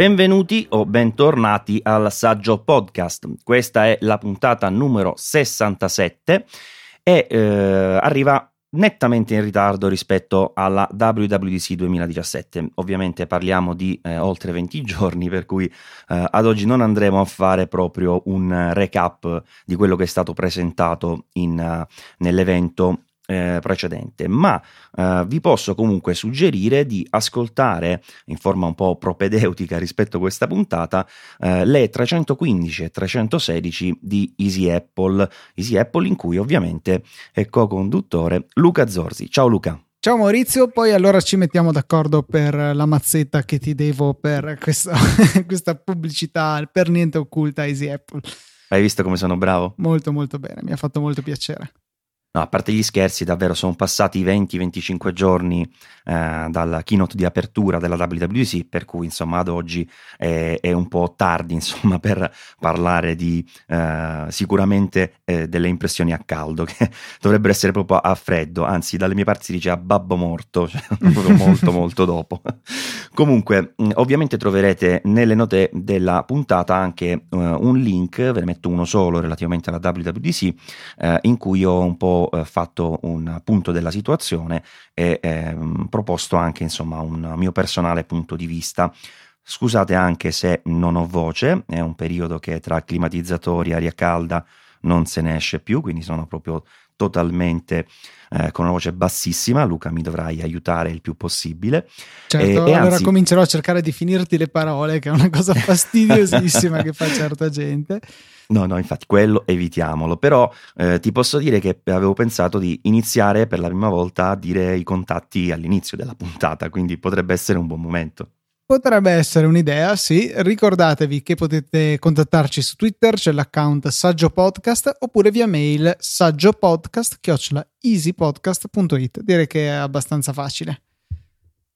Benvenuti o bentornati al Saggio Podcast. Questa è la puntata numero 67 e arriva nettamente in ritardo rispetto alla WWDC 2017. Ovviamente parliamo di oltre 20 giorni, per cui ad oggi non andremo a fare proprio un recap di quello che è stato presentato nell'evento precedente, ma vi posso comunque suggerire di ascoltare in forma un po' propedeutica rispetto a questa puntata le 315 e 316 di Easy Apple, in cui ovviamente è co-conduttore Luca Zorzi. Ciao Luca. Ciao Maurizio, poi allora ci mettiamo d'accordo per la mazzetta che ti devo per questa pubblicità per niente occulta Easy Apple. Hai visto come sono bravo? Molto molto bene, mi ha fatto molto piacere. No, a parte gli scherzi, davvero sono passati 20-25 giorni dal keynote di apertura della WWDC, per cui insomma ad oggi è un po' tardi insomma per parlare di sicuramente delle impressioni a caldo, che dovrebbero essere proprio a freddo, anzi dalle mie parti si dice a babbo morto, cioè proprio molto molto dopo. Comunque ovviamente troverete nelle note della puntata anche un link, ve ne metto uno solo relativamente alla WWDC, in cui ho un po' fatto un punto della situazione e proposto anche insomma un mio personale punto di vista. Scusate anche se non ho voce, è un periodo che tra climatizzatori, aria calda non se ne esce più, quindi sono proprio totalmente con una voce bassissima. Luca, mi dovrai aiutare il più possibile. Certo, e allora comincerò a cercare di finirti le parole, che è una cosa fastidiosissima che fa certa gente. No, infatti quello evitiamolo, però ti posso dire che avevo pensato di iniziare per la prima volta a dire i contatti all'inizio della puntata, quindi potrebbe essere un buon momento. Potrebbe essere un'idea, sì. Ricordatevi che potete contattarci su Twitter, c'è l'account Saggio Podcast, oppure via mail saggiopodcast@easypodcast.it. Direi che è abbastanza facile.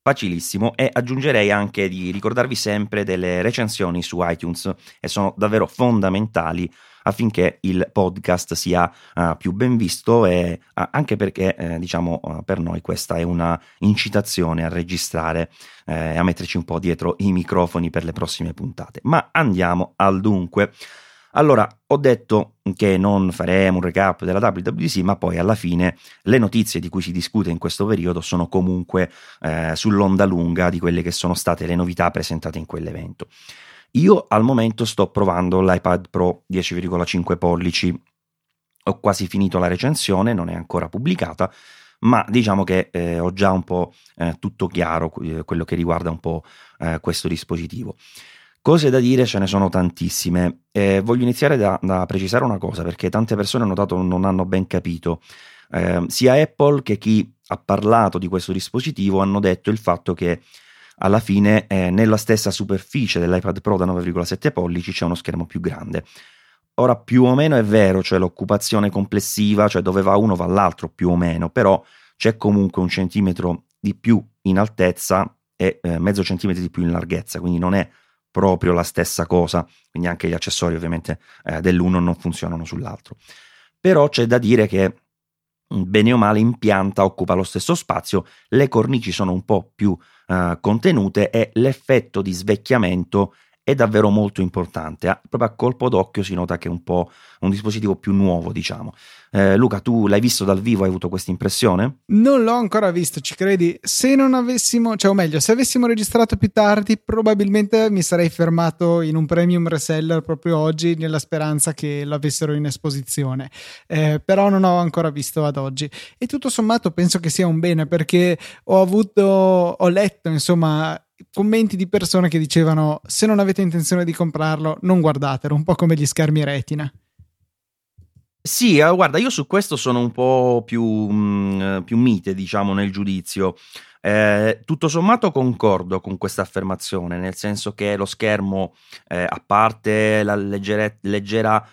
Facilissimo, e aggiungerei anche di ricordarvi sempre delle recensioni su iTunes, e sono davvero fondamentali affinché il podcast sia più ben visto, e anche perché diciamo per noi questa è una incitazione a registrare e a metterci un po' dietro i microfoni per le prossime puntate. Ma andiamo al dunque. Allora, ho detto che non faremo un recap della WWDC, ma poi alla fine le notizie di cui si discute in questo periodo sono comunque sull'onda lunga di quelle che sono state le novità presentate in quell'evento. Io al momento sto provando l'iPad Pro 10,5 pollici, ho quasi finito la recensione, non è ancora pubblicata, ma diciamo che ho già un po' tutto chiaro quello che riguarda un po' questo dispositivo. Cose da dire ce ne sono tantissime. Voglio iniziare da precisare una cosa, perché tante persone, ho notato, non hanno ben capito. Sia Apple che chi ha parlato di questo dispositivo hanno detto il fatto che alla fine nella stessa superficie dell'iPad Pro da 9,7 pollici c'è uno schermo più grande. Ora più o meno è vero, cioè l'occupazione complessiva, cioè dove va uno va l'altro più o meno, però c'è comunque un centimetro di più in altezza e mezzo centimetro di più in larghezza, quindi non è proprio la stessa cosa, quindi anche gli accessori ovviamente dell'uno non funzionano sull'altro. Però c'è da dire che bene o male in pianta occupa lo stesso spazio, le cornici sono un po' più contenute e l'effetto di svecchiamento è davvero molto importante. Proprio a colpo d'occhio si nota che è un po' un dispositivo più nuovo, diciamo. Luca, tu l'hai visto dal vivo, hai avuto questa impressione? Non l'ho ancora visto, ci credi? Se non avessimo, cioè o meglio, se avessimo registrato più tardi, probabilmente mi sarei fermato in un premium reseller proprio oggi, nella speranza che l'avessero in esposizione, però non ho ancora visto ad oggi, e tutto sommato penso che sia un bene, perché ho letto insomma commenti di persone che dicevano: se non avete intenzione di comprarlo, non guardatelo, un po' come gli schermi retina. Sì, guarda, io su questo sono un po' più mite, diciamo, nel giudizio. Tutto sommato concordo con questa affermazione, nel senso che lo schermo, a parte la leggera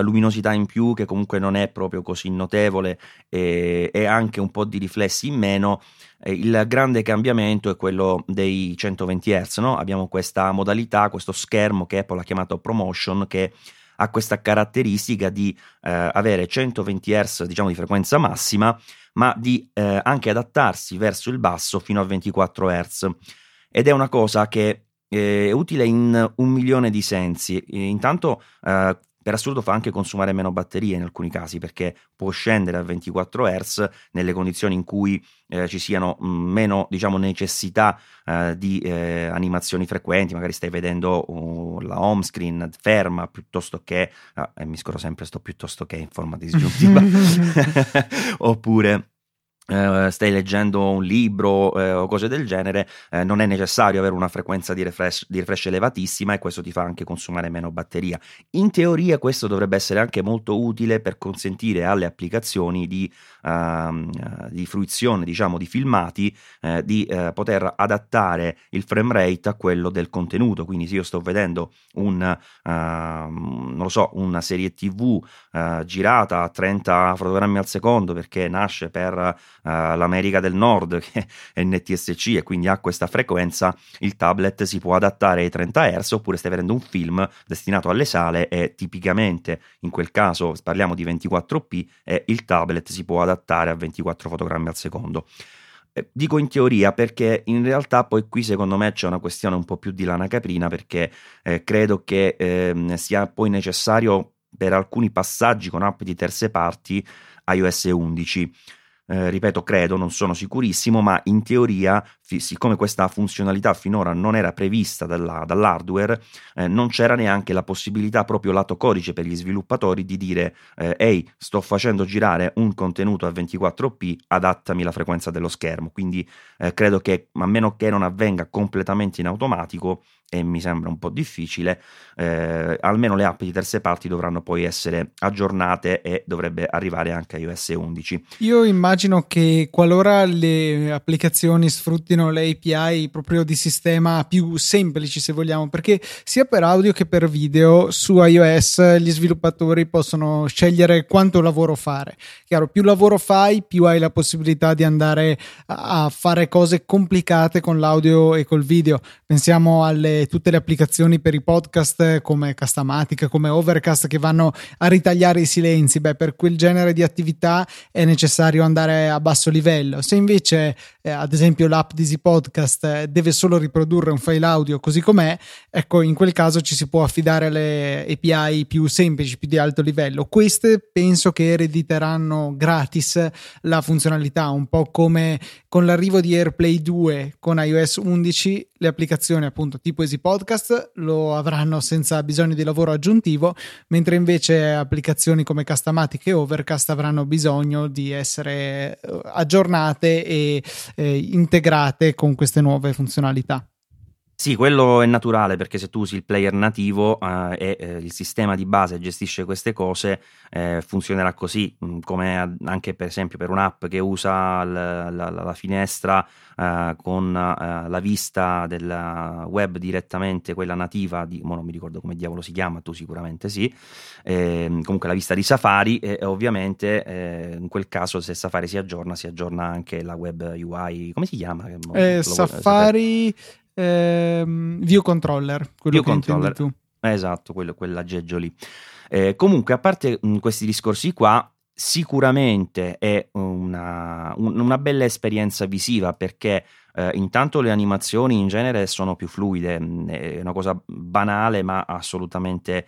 luminosità in più, che comunque non è proprio così notevole, e anche un po' di riflessi in meno, il grande cambiamento è quello dei 120 Hz, no? Abbiamo questa modalità, questo schermo che Apple ha chiamato ProMotion, che ha questa caratteristica di avere 120 Hz, diciamo, di frequenza massima, ma di anche adattarsi verso il basso fino a 24 Hz, ed è una cosa che è utile in 1 milione di sensi. Intanto per assurdo fa anche consumare meno batterie in alcuni casi, perché può scendere a 24 Hz nelle condizioni in cui ci siano meno, diciamo, necessità di animazioni frequenti. Magari stai vedendo la home screen ferma, piuttosto che piuttosto che in forma disgiuntiva oppure stai leggendo un libro o cose del genere, non è necessario avere una frequenza di refresh elevatissima, e questo ti fa anche consumare meno batteria. In teoria questo dovrebbe essere anche molto utile per consentire alle applicazioni di fruizione, diciamo, di filmati, di poter adattare il frame rate a quello del contenuto. Quindi se io sto vedendo una serie TV girata a 30 fotogrammi al secondo, perché nasce per l'America del Nord, che è NTSC e quindi ha questa frequenza, il tablet si può adattare ai 30 Hz. Oppure stai vedendo un film destinato alle sale e tipicamente in quel caso parliamo di 24p e il tablet si può adattare a 24 fotogrammi al secondo. Dico in teoria perché in realtà poi qui secondo me c'è una questione un po' più di lana caprina, perché credo che sia poi necessario per alcuni passaggi con app di terze parti iOS 11. Ripeto, credo, non sono sicurissimo, ma in teoria, siccome questa funzionalità finora non era prevista dall'hardware, non c'era neanche la possibilità proprio lato codice per gli sviluppatori di dire ehi, sto facendo girare un contenuto a 24p, adattami la frequenza dello schermo. Quindi credo che, a meno che non avvenga completamente in automatico, e mi sembra un po' difficile, almeno le app di terze parti dovranno poi essere aggiornate e dovrebbe arrivare anche iOS 11. Io immagino che qualora le applicazioni sfruttino le API proprio di sistema più semplici, se vogliamo, perché sia per audio che per video su iOS gli sviluppatori possono scegliere quanto lavoro fare. Chiaro, più lavoro fai, più hai la possibilità di andare a fare cose complicate con l'audio e col video. Pensiamo alle tutte le applicazioni per i podcast come Castamatic, come Overcast, che vanno a ritagliare i silenzi. Beh, per quel genere di attività è necessario andare a basso livello. Se invece ad esempio l'app di Easy Podcast deve solo riprodurre un file audio così com'è, ecco, in quel caso ci si può affidare alle API più semplici, più di alto livello. Queste penso che erediteranno gratis la funzionalità, un po' come con l'arrivo di Airplay 2 con iOS 11 le applicazioni appunto tipo Easy Podcast lo avranno senza bisogno di lavoro aggiuntivo, mentre invece applicazioni come Castamatic e Overcast avranno bisogno di essere aggiornate e integrate con queste nuove funzionalità. Sì, quello è naturale, perché se tu usi il player nativo e il sistema di base gestisce queste cose, funzionerà così, come anche per esempio per un'app che usa la finestra con la vista del web direttamente, quella nativa di, non mi ricordo come diavolo si chiama, tu sicuramente sì, comunque la vista di Safari, e ovviamente in quel caso se Safari si aggiorna anche la web UI, come si chiama? Safari... View controller. Tu. Esatto, quell'aggeggio lì. Comunque, a parte questi discorsi qua, sicuramente è una bella esperienza visiva, perché intanto le animazioni in genere sono più fluide, è una cosa banale ma assolutamente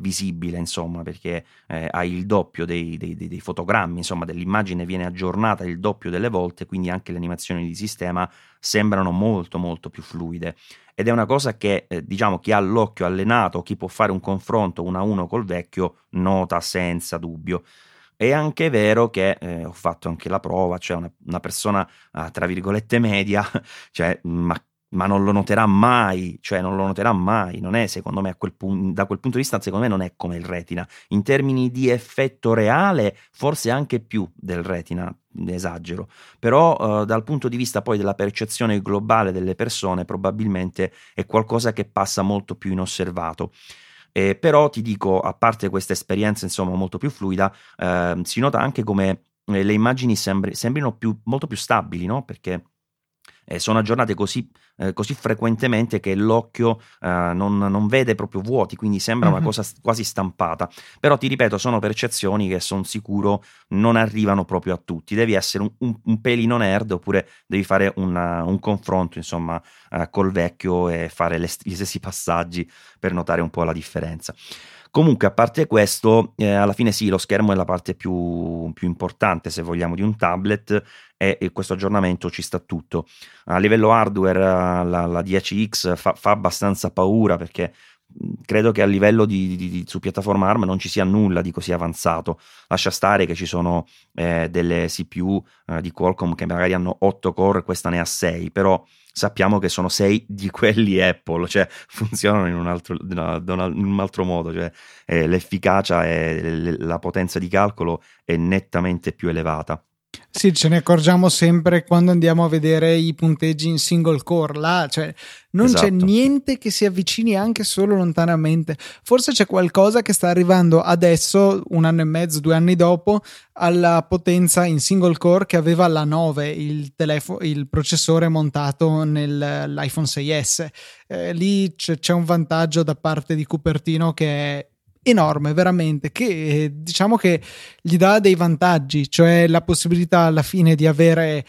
visibile, insomma, perché hai il doppio dei fotogrammi, insomma, dell'immagine viene aggiornata il doppio delle volte, quindi anche le animazioni di sistema sembrano molto molto più fluide. Ed è una cosa che, diciamo, chi ha l'occhio allenato, chi può fare un confronto 1-1 col vecchio, nota senza dubbio. È anche vero che ho fatto anche la prova, cioè una persona, tra virgolette, media, cioè, ma non lo noterà mai, non è, secondo me, da quel punto di vista, secondo me non è come il Retina. In termini di effetto reale, forse anche più del Retina, esagero, però dal punto di vista poi della percezione globale delle persone, probabilmente è qualcosa che passa molto più inosservato. Però ti dico, a parte questa esperienza, insomma, molto più fluida, si nota anche come le immagini sembrino molto più stabili, no? Perché sono aggiornate così così frequentemente che l'occhio non vede proprio vuoti, quindi sembra una cosa quasi stampata. Però ti ripeto, sono percezioni che sono sicuro non arrivano proprio a tutti. Devi essere un pelino nerd, oppure devi fare un confronto insomma col vecchio e fare gli stessi passaggi per notare un po' la differenza. Comunque, a parte questo, alla fine sì, lo schermo è la parte più importante, se vogliamo, di un tablet, e questo aggiornamento ci sta tutto. A livello hardware la 10X fa abbastanza paura, perché credo che a livello di su piattaforma ARM non ci sia nulla di così avanzato. Lascia stare che ci sono delle CPU di Qualcomm che magari hanno 8 core, questa ne ha 6, però sappiamo che sono 6 di quelli Apple, cioè funzionano in un altro modo, cioè l'efficacia e la potenza di calcolo è nettamente più elevata. Sì, ce ne accorgiamo sempre quando andiamo a vedere i punteggi in single core là, cioè non c'è niente che si avvicini anche solo lontanamente. Forse c'è qualcosa che sta arrivando adesso, 1 anno e mezzo, 2 anni dopo, alla potenza in single core che aveva la 9, il processore montato nell'iPhone 6S. Lì c'è un vantaggio da parte di Cupertino che è enorme, veramente, che diciamo che gli dà dei vantaggi, cioè la possibilità alla fine di avere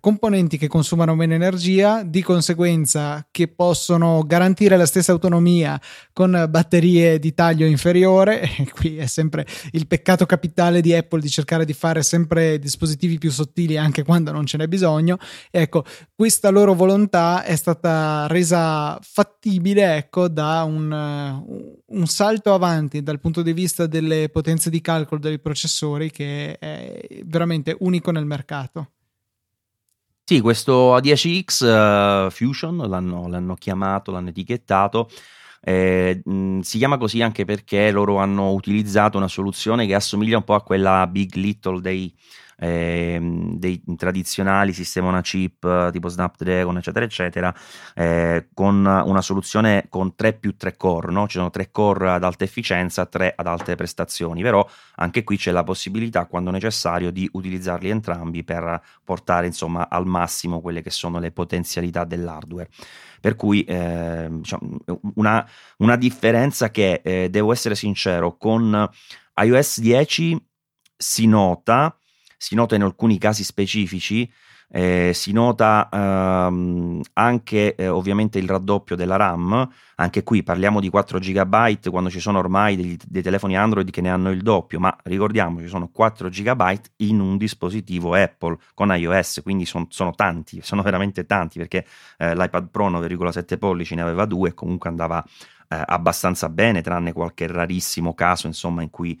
componenti che consumano meno energia, di conseguenza che possono garantire la stessa autonomia con batterie di taglio inferiore. Qui è sempre il peccato capitale di Apple di cercare di fare sempre dispositivi più sottili anche quando non ce n'è bisogno. Ecco, questa loro volontà è stata resa fattibile, ecco, da un salto avanti dal punto di vista delle potenze di calcolo dei processori che è veramente unico nel mercato. Sì, questo A10X Fusion l'hanno chiamato, l'hanno etichettato, si chiama così anche perché loro hanno utilizzato una soluzione che assomiglia un po' a quella Big Little dei tradizionali, sistema una chip tipo Snapdragon eccetera eccetera, con una soluzione con 3+3 core, no? Ci sono 3 core ad alta efficienza, 3 ad alte prestazioni, però anche qui c'è la possibilità, quando necessario, di utilizzarli entrambi per portare insomma al massimo quelle che sono le potenzialità dell'hardware. Per cui diciamo, una differenza che devo essere sincero, con iOS 10 si nota in alcuni casi specifici, si nota anche ovviamente il raddoppio della RAM. Anche qui parliamo di 4 GB quando ci sono ormai dei telefoni Android che ne hanno il doppio, ma ricordiamoci, sono 4 GB in un dispositivo Apple con iOS, quindi sono tanti, sono veramente tanti, perché l'iPad Pro 9,7 pollici ne aveva 2 e comunque andava abbastanza bene, tranne qualche rarissimo caso insomma in cui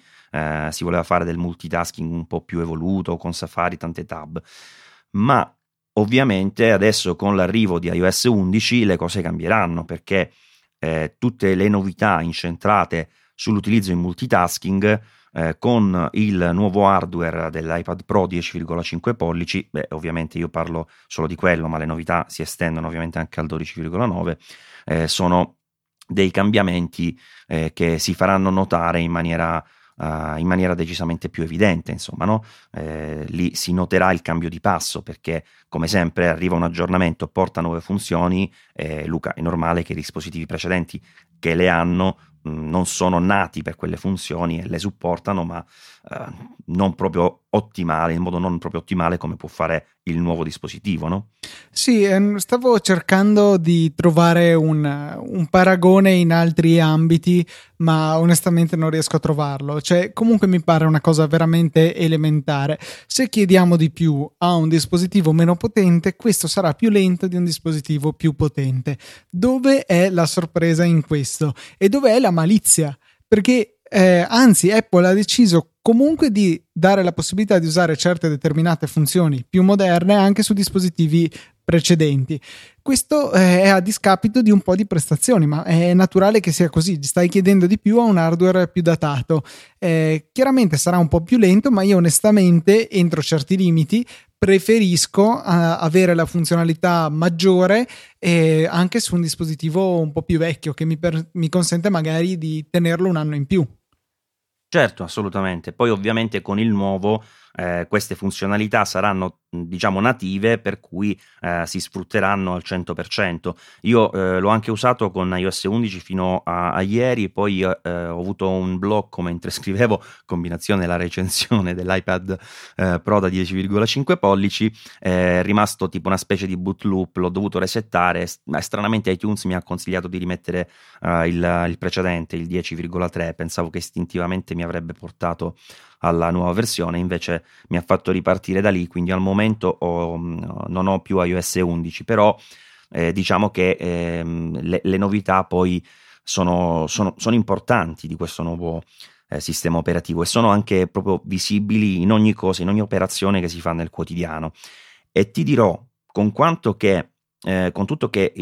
si voleva fare del multitasking un po' più evoluto con Safari, tante tab. Ma ovviamente adesso con l'arrivo di iOS 11 le cose cambieranno, perché tutte le novità incentrate sull'utilizzo in multitasking con il nuovo hardware dell'iPad Pro 10,5 pollici, ovviamente io parlo solo di quello, ma le novità si estendono ovviamente anche al 12,9, sono dei cambiamenti che si faranno notare in maniera decisamente più evidente, insomma, no? Lì si noterà il cambio di passo, perché come sempre arriva un aggiornamento, porta nuove funzioni. Luca, è normale che i dispositivi precedenti che le hanno non sono nati per quelle funzioni e le supportano, ma non proprio ottimale, in modo non proprio ottimale come può fare il nuovo dispositivo, no? Sì, stavo cercando di trovare un paragone in altri ambiti, ma onestamente non riesco a trovarlo. Cioè, comunque mi pare una cosa veramente elementare. Se chiediamo di più a un dispositivo meno potente, questo sarà più lento di un dispositivo più potente. Dove è la sorpresa in questo? E dove è la malizia? Perché anzi, Apple ha deciso comunque di dare la possibilità di usare certe determinate funzioni più moderne anche su dispositivi precedenti. Questo è a discapito di un po' di prestazioni, ma è naturale che sia così. Stai chiedendo di più a un hardware più datato, chiaramente sarà un po' più lento, ma io onestamente entro certi limiti preferisco avere la funzionalità maggiore anche su un dispositivo un po' più vecchio, che mi consente magari di tenerlo un anno in più. Certo, assolutamente. Poi ovviamente con il nuovo queste funzionalità saranno, diciamo, native, per cui si sfrutteranno al 100%. Io l'ho anche usato con iOS 11 fino a ieri, poi ho avuto un blocco mentre scrivevo, combinazione la recensione dell'iPad Pro da 10,5 pollici, è rimasto tipo una specie di boot loop, l'ho dovuto resettare, ma stranamente iTunes mi ha consigliato di rimettere il precedente, il 10,3, pensavo che istintivamente mi avrebbe portato alla nuova versione, invece mi ha fatto ripartire da lì, quindi al momento non ho più iOS 11, però diciamo che le novità poi sono importanti di questo nuovo sistema operativo, e sono anche proprio visibili in ogni cosa, in ogni operazione che si fa nel quotidiano. E ti dirò, con tutto che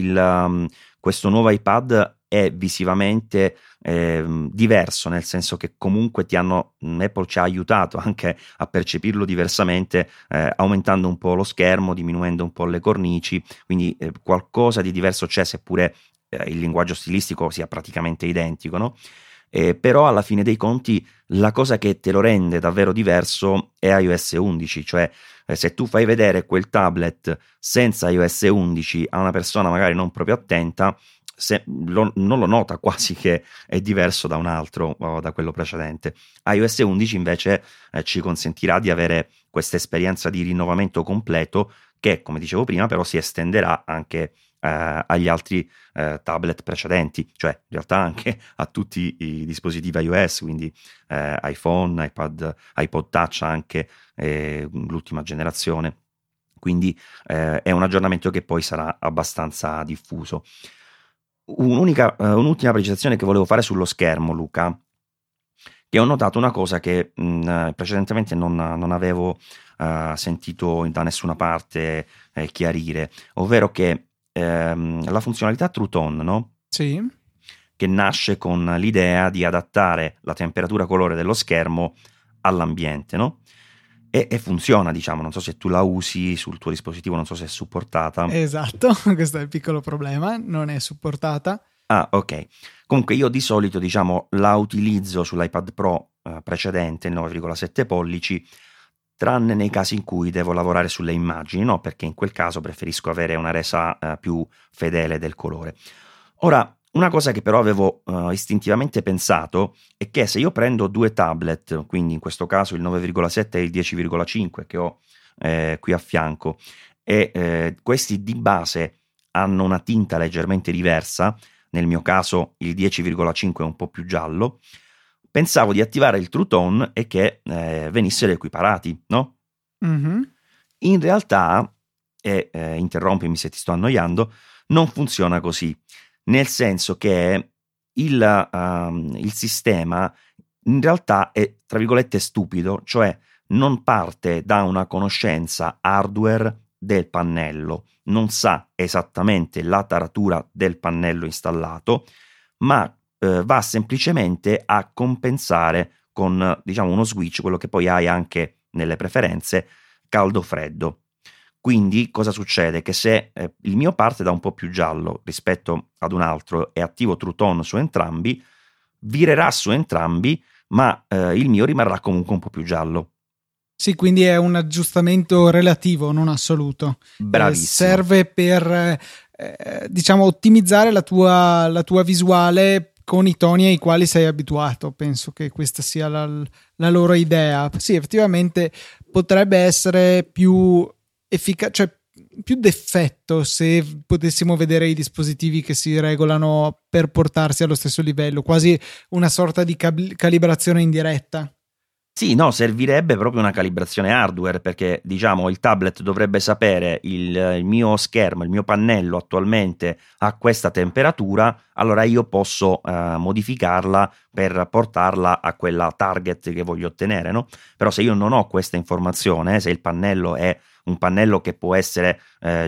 questo nuovo iPad è visivamente diverso, nel senso che comunque Apple ci ha aiutato anche a percepirlo diversamente, aumentando un po' lo schermo, diminuendo un po' le cornici, quindi qualcosa di diverso c'è, seppure il linguaggio stilistico sia praticamente identico, no? Però alla fine dei conti la cosa che te lo rende davvero diverso è iOS 11, cioè se tu fai vedere quel tablet senza iOS 11 a una persona magari non proprio attenta, non lo nota quasi che è diverso da un altro o da quello precedente. iOS 11 invece ci consentirà di avere questa esperienza di rinnovamento completo che, come dicevo prima, però si estenderà anche agli altri tablet precedenti, cioè in realtà anche a tutti i dispositivi iOS, quindi iPhone, iPad, iPod Touch anche, l'ultima generazione, quindi è un aggiornamento che poi sarà abbastanza diffuso. Un'ultima precisazione che volevo fare sullo schermo, Luca, che ho notato una cosa che precedentemente non avevo sentito da nessuna parte chiarire, ovvero che la funzionalità True Tone, no? Sì. Che nasce con l'idea di adattare la temperatura colore dello schermo all'ambiente, no? E funziona, diciamo, non so se tu la usi sul tuo dispositivo, non so se è supportata. Esatto, questo è il piccolo problema, non è supportata. Ah, ok. Comunque io di solito, diciamo, la utilizzo sull'iPad Pro precedente, 9,7 pollici, tranne nei casi in cui devo lavorare sulle immagini, no? Perché in quel caso preferisco avere una resa più fedele del colore. Ora, una cosa che però avevo istintivamente pensato è che se io prendo due tablet, quindi in questo caso il 9,7 e il 10,5 che ho qui a fianco, e questi di base hanno una tinta leggermente diversa, nel mio caso il 10,5 è un po' più giallo, pensavo di attivare il True Tone e che venissero equiparati, no? Mm-hmm. In realtà, interrompimi se ti sto annoiando, non funziona così. Nel senso che il sistema in realtà è, tra virgolette, stupido, cioè non parte da una conoscenza hardware del pannello, non sa esattamente la taratura del pannello installato, ma va semplicemente a compensare con, diciamo, uno switch, quello che poi hai anche nelle preferenze, caldo-freddo. Quindi cosa succede? Che se il mio parte da un po' più giallo rispetto ad un altro e attivo True Tone su entrambi, virerà su entrambi, ma il mio rimarrà comunque un po' più giallo. Sì, quindi è un aggiustamento relativo, non assoluto. Bravissimo. Serve per, diciamo, ottimizzare la tua visuale con i toni ai quali sei abituato. Penso che questa sia la loro idea. Sì, effettivamente potrebbe essere più cioè più d'effetto se potessimo vedere i dispositivi che si regolano per portarsi allo stesso livello, quasi una sorta di calibrazione indiretta. Sì, no, servirebbe proprio una calibrazione hardware, perché, diciamo, il tablet dovrebbe sapere il mio schermo, il mio pannello attualmente a questa temperatura, allora io posso modificarla per portarla a quella target che voglio ottenere, no? Però se io non ho questa informazione, se il pannello è un pannello che può essere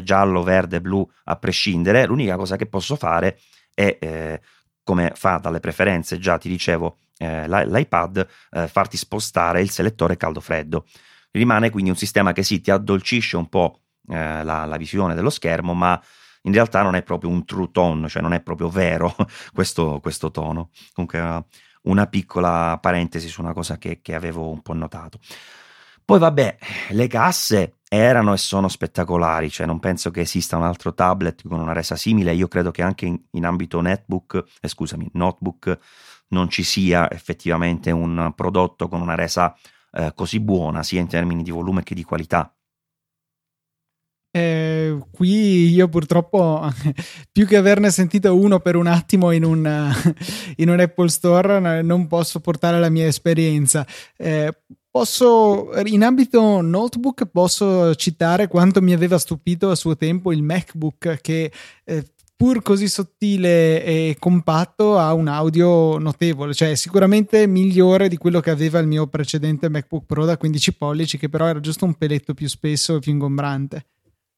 giallo, verde, blu, a prescindere, l'unica cosa che posso fare è, come fa dalle preferenze, già ti dicevo, l'iPad, farti spostare il selettore caldo-freddo. Rimane quindi un sistema che sì, ti addolcisce un po' la visione dello schermo, ma in realtà non è proprio un true tone, cioè non è proprio vero questo tono. Comunque una piccola parentesi su una cosa che avevo un po' notato. Poi vabbè, le casse erano e sono spettacolari, cioè non penso che esista un altro tablet con una resa simile. Io credo che anche in ambito notebook non ci sia effettivamente un prodotto con una resa così buona, sia in termini di volume che di qualità. Qui io purtroppo più che averne sentito uno per un attimo in un Apple Store non posso portare la mia esperienza. In ambito notebook posso citare quanto mi aveva stupito a suo tempo il MacBook, che pur così sottile e compatto ha un audio notevole, cioè sicuramente migliore di quello che aveva il mio precedente MacBook Pro da 15 pollici, che però era giusto un peletto più spesso e più ingombrante.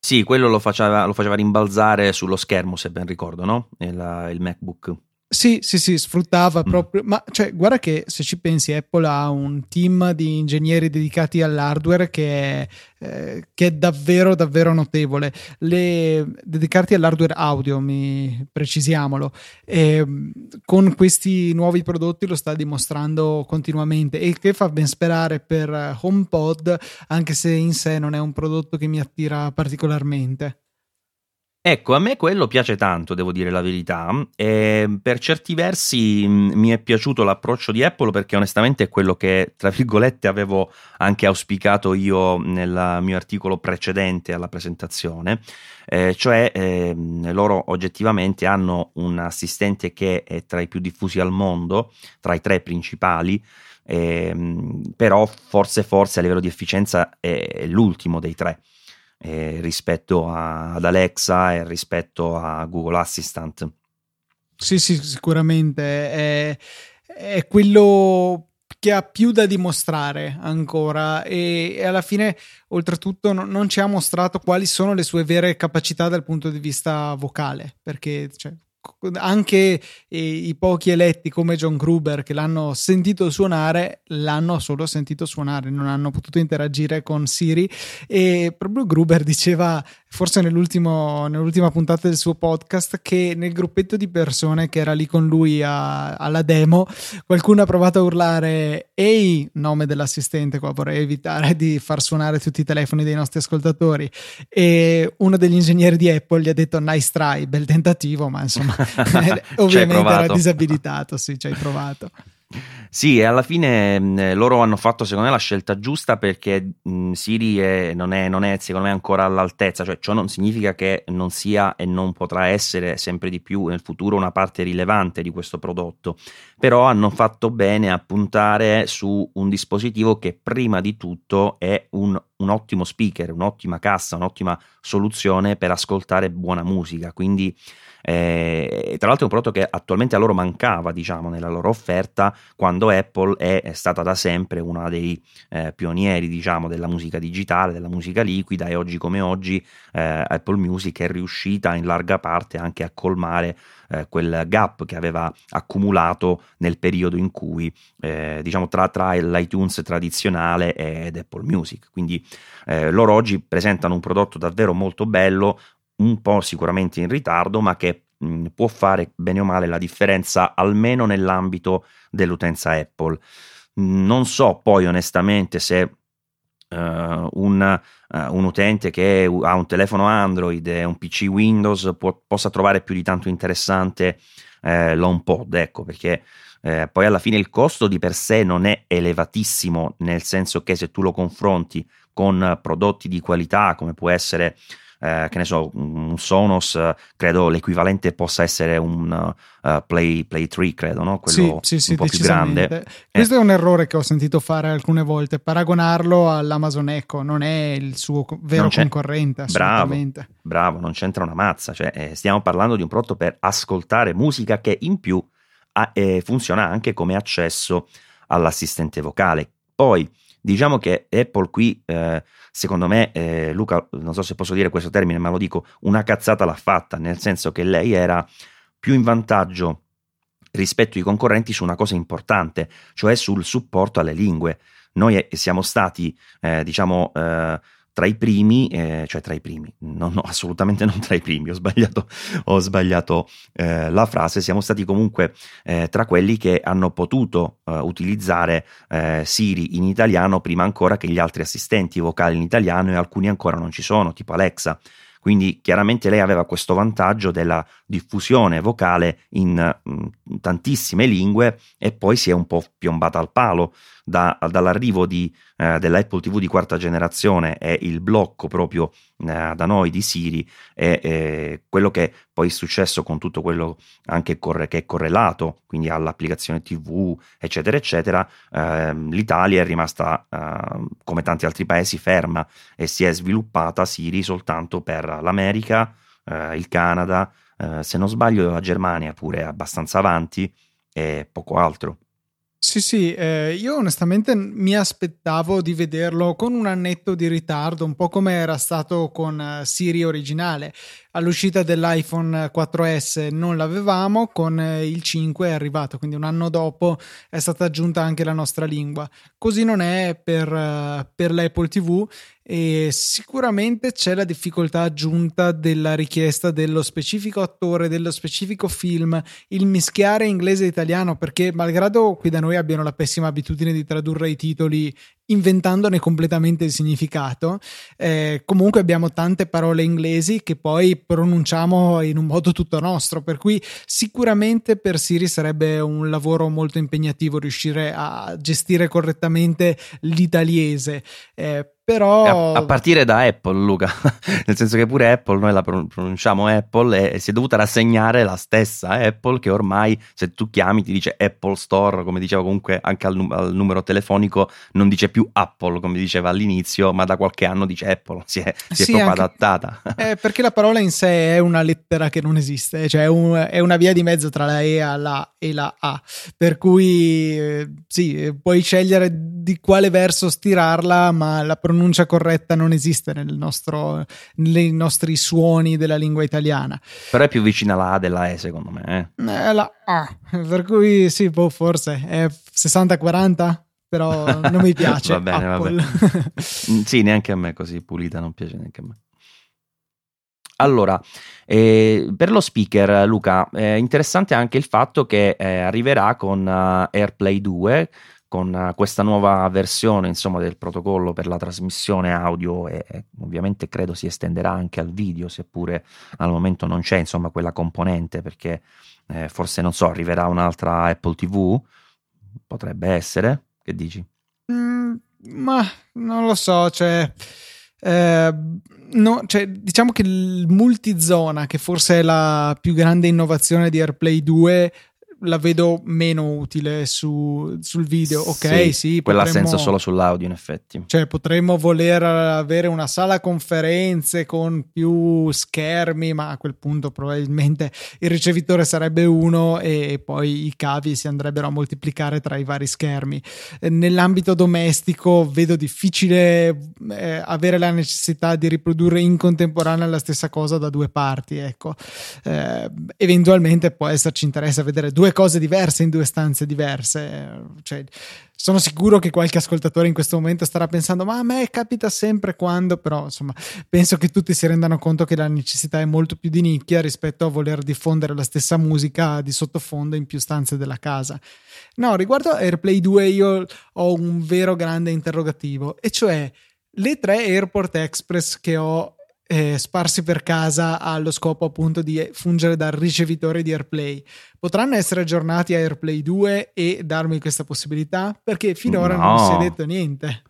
Sì, quello lo faceva rimbalzare sullo schermo, se ben ricordo, no? Il MacBook. Sì, sfruttava proprio, ma cioè guarda che se ci pensi Apple ha un team di ingegneri dedicati all'hardware che è davvero davvero notevole, dedicati all'hardware audio, precisiamolo, con questi nuovi prodotti lo sta dimostrando continuamente, e che fa ben sperare per HomePod, anche se in sé non è un prodotto che mi attira particolarmente. Ecco, a me quello piace tanto, devo dire la verità, e per certi versi mi è piaciuto l'approccio di Apple, perché onestamente è quello che, tra virgolette, avevo anche auspicato io nel mio articolo precedente alla presentazione, cioè loro oggettivamente hanno un assistente che è tra i più diffusi al mondo, tra i tre principali, però forse a livello di efficienza è l'ultimo dei tre. Rispetto ad Alexa e rispetto a Google Assistant. Sì, sicuramente è quello che ha più da dimostrare ancora, e alla fine oltretutto non ci ha mostrato quali sono le sue vere capacità dal punto di vista vocale, perché cioè, anche i pochi eletti come John Gruber che l'hanno sentito suonare, l'hanno solo sentito suonare, non hanno potuto interagire con Siri. E proprio Gruber diceva, forse nell'ultima puntata del suo podcast, che nel gruppetto di persone che era lì con lui alla demo, qualcuno ha provato a urlare "Ehi", nome dell'assistente, qua vorrei evitare di far suonare tutti i telefoni dei nostri ascoltatori, e uno degli ingegneri di Apple gli ha detto "Nice try", bel tentativo, ma insomma ovviamente era disabilitato. Sì, ci hai provato. Sì, e alla fine loro hanno fatto secondo me la scelta giusta, perché Siri non è secondo me ancora all'altezza, cioè ciò non significa che non sia e non potrà essere sempre di più nel futuro una parte rilevante di questo prodotto, però hanno fatto bene a puntare su un dispositivo che prima di tutto è un ottimo speaker, un'ottima cassa, un'ottima soluzione per ascoltare buona musica, quindi tra l'altro è un prodotto che attualmente a loro mancava, diciamo, nella loro offerta, quando Apple è stata da sempre una dei pionieri, diciamo, della musica digitale, della musica liquida, e oggi come oggi Apple Music è riuscita in larga parte anche a colmare quel gap che aveva accumulato nel periodo in cui diciamo tra l'iTunes tradizionale ed Apple Music, quindi loro oggi presentano un prodotto davvero molto bello, un po' sicuramente in ritardo, ma che può fare bene o male la differenza, almeno nell'ambito dell'utenza Apple. Non so poi onestamente se un utente che ha un telefono Android e un PC Windows possa trovare più di tanto interessante l'HomePod, ecco, perché poi alla fine il costo di per sé non è elevatissimo, nel senso che se tu lo confronti con prodotti di qualità come può essere che ne so, un Sonos, credo l'equivalente possa essere un Play 3, credo, no? Quello sì, un po' più grande. Questo è un errore che ho sentito fare alcune volte, paragonarlo all'Amazon Echo, non è il suo vero concorrente assolutamente. Bravo, non c'entra una mazza, cioè, stiamo parlando di un prodotto per ascoltare musica che in più funziona anche come accesso all'assistente vocale. Poi diciamo che Apple qui, secondo me, Luca, non so se posso dire questo termine, ma lo dico, una cazzata l'ha fatta, nel senso che lei era più in vantaggio rispetto ai concorrenti su una cosa importante, cioè sul supporto alle lingue. Noi siamo stati, tra i primi, cioè tra i primi, no, assolutamente non tra i primi, ho sbagliato la frase, siamo stati comunque tra quelli che hanno potuto utilizzare Siri in italiano prima ancora che gli altri assistenti vocali in italiano, e alcuni ancora non ci sono, tipo Alexa. Quindi chiaramente lei aveva questo vantaggio della diffusione vocale in tantissime lingue, e poi si è un po' piombata al palo dall'arrivo dell'Apple TV di quarta generazione, e il blocco proprio da noi di Siri, e quello che poi è successo con tutto quello anche che è correlato, quindi all'applicazione TV eccetera eccetera, l'Italia è rimasta come tanti altri paesi ferma, e si è sviluppata Siri soltanto per l'America, il Canada, se non sbaglio la Germania pure è abbastanza avanti, e poco altro. Sì, io onestamente mi aspettavo di vederlo con un annetto di ritardo, un po' come era stato con Siri originale. All'uscita dell'iPhone 4S non l'avevamo, con il 5 è arrivato, quindi un anno dopo è stata aggiunta anche la nostra lingua. Così non è per l'Apple TV, e sicuramente c'è la difficoltà aggiunta della richiesta dello specifico attore, dello specifico film, il mischiare inglese e italiano, perché malgrado qui da noi abbiano la pessima abitudine di tradurre i titoli inventandone completamente il significato, comunque abbiamo tante parole inglesi che poi pronunciamo in un modo tutto nostro, per cui sicuramente per Siri sarebbe un lavoro molto impegnativo riuscire a gestire correttamente l'italiese, però a partire da Apple, Luca, nel senso che pure Apple noi la pronunciamo Apple, e si è dovuta rassegnare la stessa Apple, che ormai se tu chiami ti dice Apple Store, come diceva comunque anche al numero telefonico, non dice più Apple come diceva all'inizio, ma da qualche anno dice Apple, si è proprio anche adattata, perché la parola in sé è una lettera che non esiste, cioè è una via di mezzo tra la E e la A, per cui sì, puoi scegliere di quale verso stirarla, ma la pronuncia corretta non esiste nei nostri suoni della lingua italiana. Però è più vicina alla A della E, secondo me. È la A, per cui sì, forse è 60-40, però non mi piace. Va bene, Apple. Va bene. Sì, neanche a me così pulita non piace neanche a me. Allora, per lo speaker, Luca, è interessante anche il fatto che arriverà con Airplay 2, con questa nuova versione, insomma, del protocollo per la trasmissione audio, e ovviamente credo si estenderà anche al video, seppure al momento non c'è, insomma, quella componente, perché forse, non so, arriverà un'altra Apple TV, potrebbe essere, che dici? Ma non lo so, cioè no, cioè, diciamo che il multizona, che forse è la più grande innovazione di AirPlay 2, la vedo meno utile sul video. Ok, sì, quella ha senso solo sull'audio, in effetti. Cioè, potremmo voler avere una sala conferenze con più schermi, ma a quel punto probabilmente il ricevitore sarebbe uno, e poi i cavi si andrebbero a moltiplicare tra i vari schermi. Nell'ambito domestico vedo difficile avere la necessità di riprodurre in contemporanea la stessa cosa da due parti, ecco. Eventualmente può esserci interesse a vedere due cose diverse in due stanze diverse, cioè, sono sicuro che qualche ascoltatore in questo momento starà pensando ma a me capita sempre quando, però insomma penso che tutti si rendano conto che la necessità è molto più di nicchia rispetto a voler diffondere la stessa musica di sottofondo in più stanze della casa. No, riguardo AirPlay 2 io ho un vero grande interrogativo, e cioè le 3 Airport Express che ho sparsi per casa allo scopo appunto di fungere da ricevitore di AirPlay potranno essere aggiornati a AirPlay 2 e darmi questa possibilità? Perché finora non si è detto niente.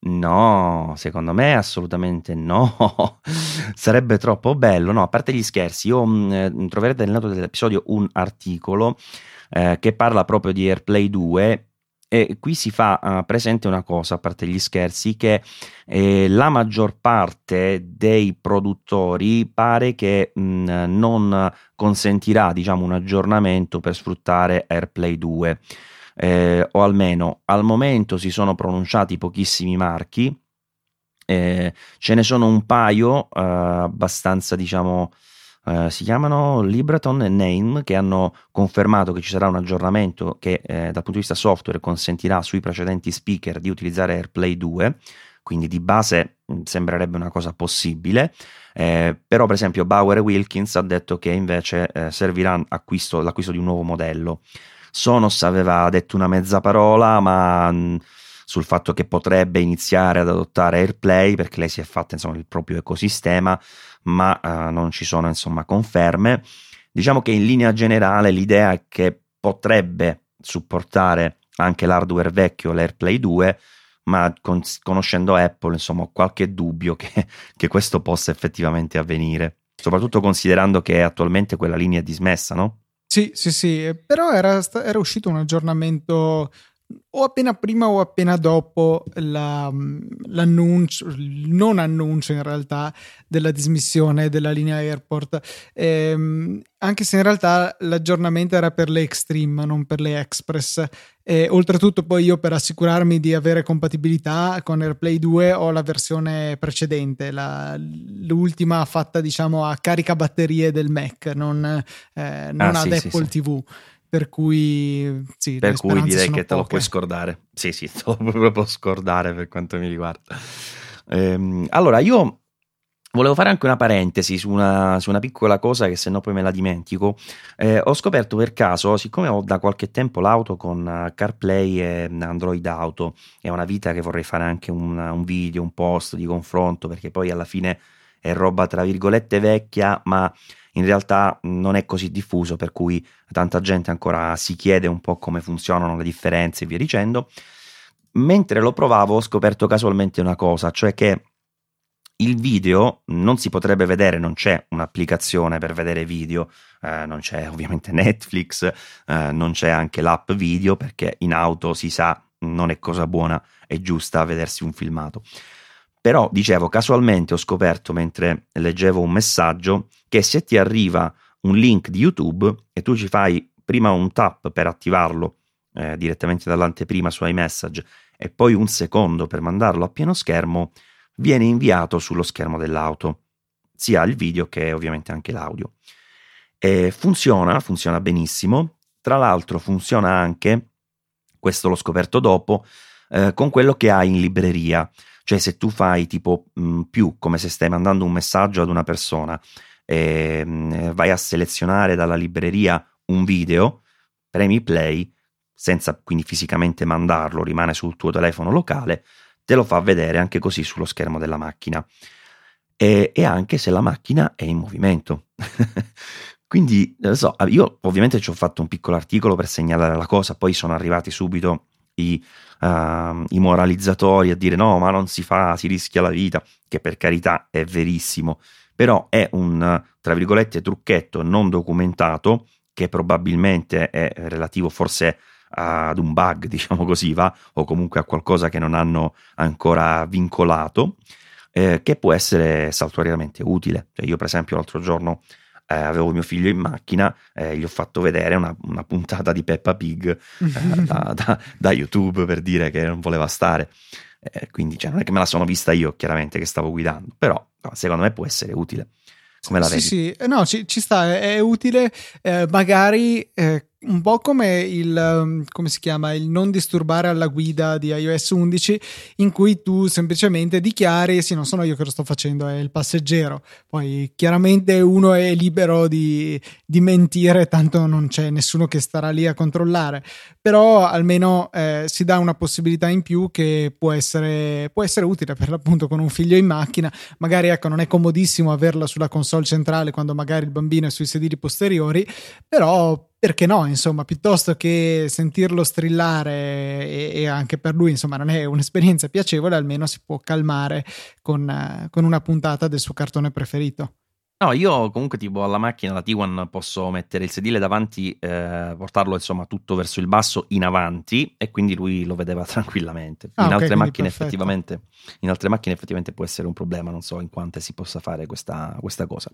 No, secondo me assolutamente no. Sarebbe troppo bello. No, a parte gli scherzi, io troverete nel noto dell'episodio un articolo che parla proprio di AirPlay 2. E qui si fa presente una cosa, a parte gli scherzi, che la maggior parte dei produttori pare che non consentirà, diciamo, un aggiornamento per sfruttare AirPlay 2, o almeno al momento si sono pronunciati pochissimi marchi, ce ne sono un paio abbastanza, diciamo, si chiamano Libraton e Name, che hanno confermato che ci sarà un aggiornamento che dal punto di vista software consentirà sui precedenti speaker di utilizzare AirPlay 2. quindi di base sembrerebbe una cosa possibile, però per esempio Bauer e Wilkins ha detto che invece servirà l'acquisto di un nuovo modello. Sonos aveva detto una mezza parola sul fatto che potrebbe iniziare ad adottare AirPlay, perché lei si è fatta il proprio ecosistema, ma non ci sono conferme. Diciamo che in linea generale l'idea è che potrebbe supportare anche l'hardware vecchio, l'AirPlay 2, ma conoscendo Apple ho qualche dubbio che questo possa effettivamente avvenire, soprattutto considerando che attualmente quella linea è dismessa, no? Sì, però era uscito un aggiornamento o appena prima o appena dopo il non annuncio in realtà della dismissione della linea Airport, anche se in realtà l'aggiornamento era per le Extreme ma non per le Express. Oltretutto poi io, per assicurarmi di avere compatibilità con AirPlay 2, ho la versione precedente, l'ultima fatta a caricabatterie del Mac, non ad Apple TV. Per cui sì, per cui direi che te lo puoi scordare. Sì, te lo puoi scordare per quanto mi riguarda. Allora, io volevo fare anche una parentesi su una piccola cosa che sennò poi me la dimentico. Ho scoperto per caso, siccome ho da qualche tempo l'auto con CarPlay e Android Auto, è una vita che vorrei fare anche un video, un post di confronto, perché poi alla fine è roba tra virgolette vecchia, ma in realtà non è così diffuso, per cui tanta gente ancora si chiede un po' come funzionano le differenze e via dicendo. Mentre lo provavo ho scoperto casualmente una cosa, cioè che il video non si potrebbe vedere, non c'è un'applicazione per vedere video, non c'è ovviamente Netflix, non c'è anche l'app video, perché in auto si sa non è cosa buona e giusta vedersi un filmato. Però, dicevo, casualmente ho scoperto, mentre leggevo un messaggio, che se ti arriva un link di YouTube e tu ci fai prima un tap per attivarlo direttamente dall'anteprima su iMessage e poi un secondo per mandarlo a pieno schermo, viene inviato sullo schermo dell'auto, sia il video che ovviamente anche l'audio. E funziona benissimo. Tra l'altro funziona anche, questo l'ho scoperto dopo, con quello che hai in libreria. Cioè, se tu fai tipo più, come se stai mandando un messaggio ad una persona, e vai a selezionare dalla libreria un video, premi play, senza quindi fisicamente mandarlo, rimane sul tuo telefono locale, te lo fa vedere anche così sullo schermo della macchina. E anche se la macchina è in movimento. Quindi, io ovviamente ci ho fatto un piccolo articolo per segnalare la cosa, poi sono arrivati subito i moralizzatori a dire no, ma non si fa, si rischia la vita, che per carità è verissimo, però è un tra virgolette trucchetto non documentato che probabilmente è relativo forse ad un bug, o comunque a qualcosa che non hanno ancora vincolato, che può essere saltuariamente utile. Cioè, io per esempio l'altro giorno avevo mio figlio in macchina, gli ho fatto vedere una puntata di Peppa Pig da YouTube, per dire che non voleva stare, quindi non è che me la sono vista io, chiaramente, che stavo guidando, però secondo me può essere utile. Come la vedi? Sì, no, ci sta, è utile, magari un po' come il non disturbare alla guida di iOS 11, in cui tu semplicemente dichiari sì, non sono io che lo sto facendo, è il passeggero. Poi chiaramente uno è libero di mentire, tanto non c'è nessuno che starà lì a controllare, però almeno si dà una possibilità in più che può essere utile per l'appunto con un figlio in macchina. Magari non è comodissimo averla sulla console centrale quando magari il bambino è sui sedili posteriori, però perché no, piuttosto che sentirlo strillare e anche per lui, non è un'esperienza piacevole, almeno si può calmare con una puntata del suo cartone preferito. No, io comunque tipo alla macchina, la Tiguan, posso mettere il sedile davanti, portarlo tutto verso il basso in avanti, e quindi lui lo vedeva tranquillamente. In altre macchine effettivamente può essere un problema, non so in quante si possa fare questa cosa.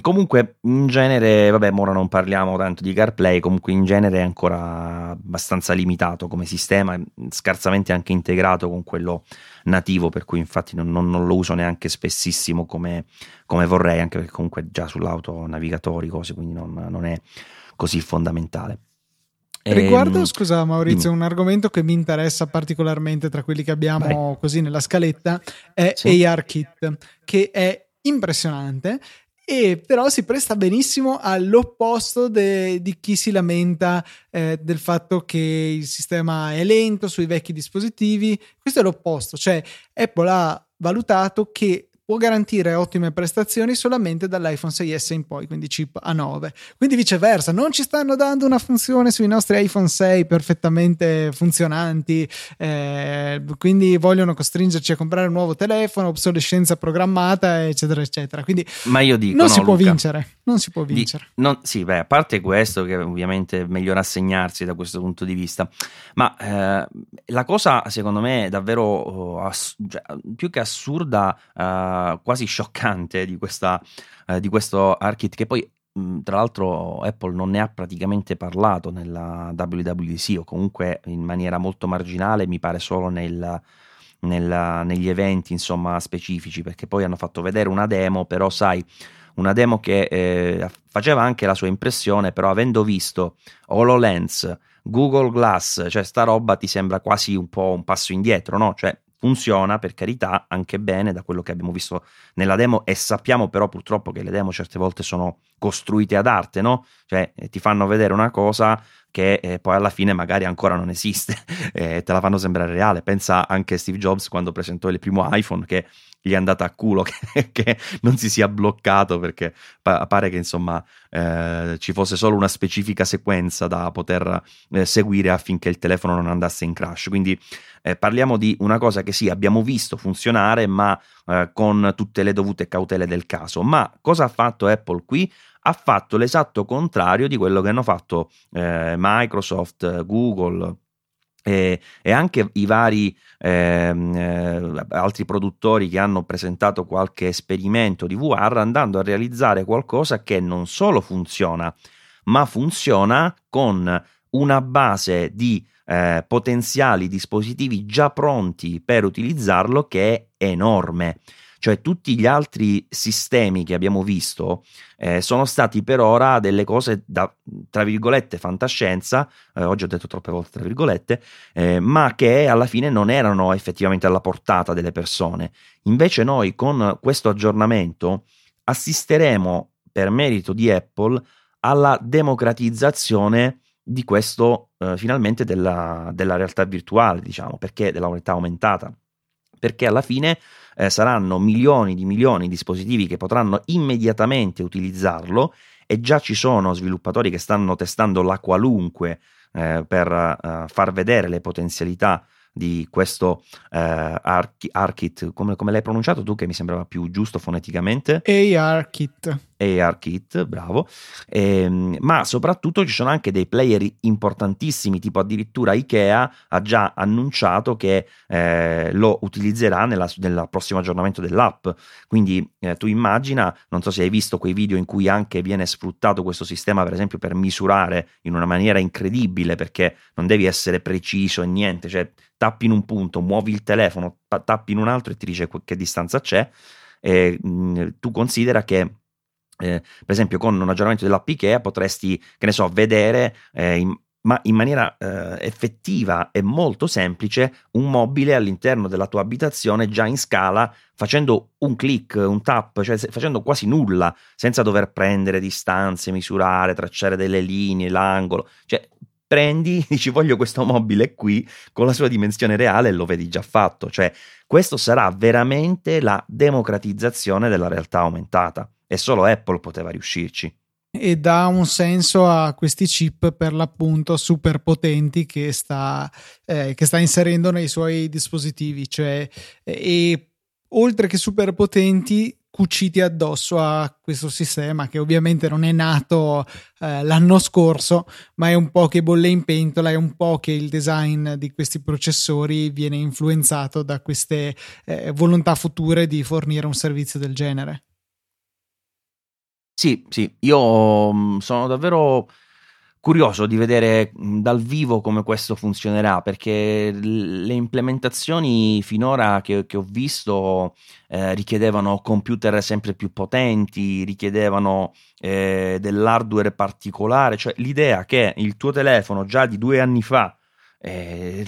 Comunque in genere, ora non parliamo tanto di CarPlay, comunque in genere è ancora abbastanza limitato come sistema, scarsamente anche integrato con quello nativo, per cui infatti non lo uso neanche spessissimo come vorrei, anche perché comunque già sull'auto navigatori, quindi non è così fondamentale. Riguardo, scusa Maurizio, un argomento che mi interessa particolarmente tra quelli che abbiamo così nella scaletta è ARKit, che è impressionante e però si presta benissimo all'opposto di chi si lamenta del fatto che il sistema è lento sui vecchi dispositivi. Questo è l'opposto, cioè Apple ha valutato che può garantire ottime prestazioni solamente dall'iPhone 6S in poi, quindi chip A9. Quindi viceversa, non ci stanno dando una funzione sui nostri iPhone 6 perfettamente funzionanti, quindi vogliono costringerci a comprare un nuovo telefono, obsolescenza programmata, eccetera, eccetera. Quindi ma io dico, non si può vincere, non si può vincere. A parte questo, che ovviamente è meglio rassegnarsi da questo punto di vista, ma la cosa secondo me è davvero più che assurda, quasi scioccante di questo ARKit, che poi tra l'altro Apple non ne ha praticamente parlato nella WWDC, o comunque in maniera molto marginale, mi pare solo negli eventi insomma specifici, perché poi hanno fatto vedere una demo, però sai, una demo che faceva anche la sua impressione, però avendo visto HoloLens, Google Glass, cioè sta roba ti sembra quasi un po' un passo indietro, no? Cioè funziona, per carità, anche bene da quello che abbiamo visto nella demo, e sappiamo però purtroppo che le demo certe volte sono costruite ad arte, no? Cioè ti fanno vedere una cosa che poi alla fine magari ancora non esiste, te la fanno sembrare reale. Pensa anche a Steve Jobs quando presentò il primo iPhone, che gli è andata a culo che non si sia bloccato, perché pare che insomma ci fosse solo una specifica sequenza da poter seguire affinché il telefono non andasse in crash. Quindi parliamo di una cosa che sì, abbiamo visto funzionare, ma con tutte le dovute cautele del caso. Ma cosa ha fatto Apple qui? Ha fatto l'esatto contrario di quello che hanno fatto Microsoft, Google e anche i vari altri produttori che hanno presentato qualche esperimento di VR, andando a realizzare qualcosa che non solo funziona, ma funziona con una base di potenziali dispositivi già pronti per utilizzarlo, che è enorme. Cioè tutti gli altri sistemi che abbiamo visto sono stati per ora delle cose da, tra virgolette, fantascienza, oggi ho detto troppe volte tra virgolette, ma che alla fine non erano effettivamente alla portata delle persone. Invece noi con questo aggiornamento assisteremo, per merito di Apple, alla democratizzazione di questo, finalmente, della realtà virtuale, diciamo, perché della realtà aumentata. Perché alla fine saranno milioni di dispositivi che potranno immediatamente utilizzarlo, e già ci sono sviluppatori che stanno testando la qualunque per far vedere le potenzialità di questo ARKit. Come l'hai pronunciato tu, che mi sembrava più giusto foneticamente? ARKit, bravo. Ma soprattutto ci sono anche dei player importantissimi, tipo addirittura Ikea ha già annunciato che lo utilizzerà nel prossimo aggiornamento dell'app. Quindi tu immagina, non so se hai visto quei video in cui anche viene sfruttato questo sistema, per esempio, per misurare in una maniera incredibile, perché non devi essere preciso e niente, cioè tappi in un punto, muovi il telefono, tappi in un altro e ti dice che distanza c'è. E tu considera che per esempio con un aggiornamento dell'app Ikea potresti, che ne so, vedere in maniera effettiva e molto semplice un mobile all'interno della tua abitazione già in scala, facendo un click, un tap, cioè facendo quasi nulla, senza dover prendere distanze, misurare, tracciare delle linee, l'angolo. Cioè prendi, dici voglio questo mobile qui con la sua dimensione reale, e lo vedi già fatto. Cioè questo sarà veramente la democratizzazione della realtà aumentata, e solo Apple poteva riuscirci. E dà un senso a questi chip, per l'appunto super potenti, che sta inserendo nei suoi dispositivi, cioè e oltre che super potenti, cuciti addosso a questo sistema che ovviamente non è nato l'anno scorso, ma è un po' che bolle in pentola, è un po' che il design di questi processori viene influenzato da queste volontà future di fornire un servizio del genere. Sì, io sono davvero curioso di vedere dal vivo come questo funzionerà, perché le implementazioni finora che ho visto richiedevano computer sempre più potenti, richiedevano dell'hardware particolare, cioè l'idea che il tuo telefono già di 2 anni fa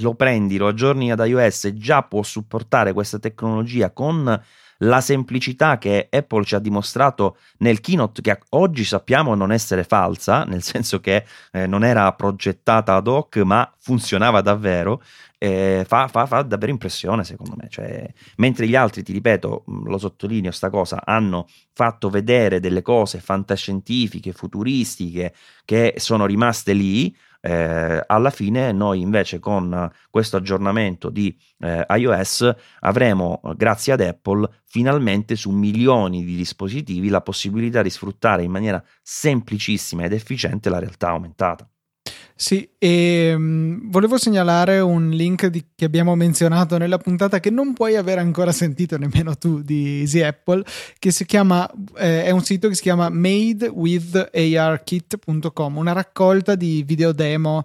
lo prendi, lo aggiorni ad iOS e già può supportare questa tecnologia con la semplicità che Apple ci ha dimostrato nel keynote, che oggi sappiamo non essere falsa, nel senso che non era progettata ad hoc ma funzionava davvero, fa davvero impressione secondo me, cioè, mentre gli altri, ti ripeto, lo sottolineo sta cosa, hanno fatto vedere delle cose fantascientifiche, futuristiche, che sono rimaste lì, alla fine noi invece con questo aggiornamento di iOS avremo, grazie ad Apple, finalmente su milioni di dispositivi la possibilità di sfruttare in maniera semplicissima ed efficiente la realtà aumentata. Sì, e volevo segnalare un link che abbiamo menzionato nella puntata, che non puoi aver ancora sentito nemmeno tu, di Easy Apple, che si chiama è un sito che si chiama madewitharkit.com, una raccolta di video demo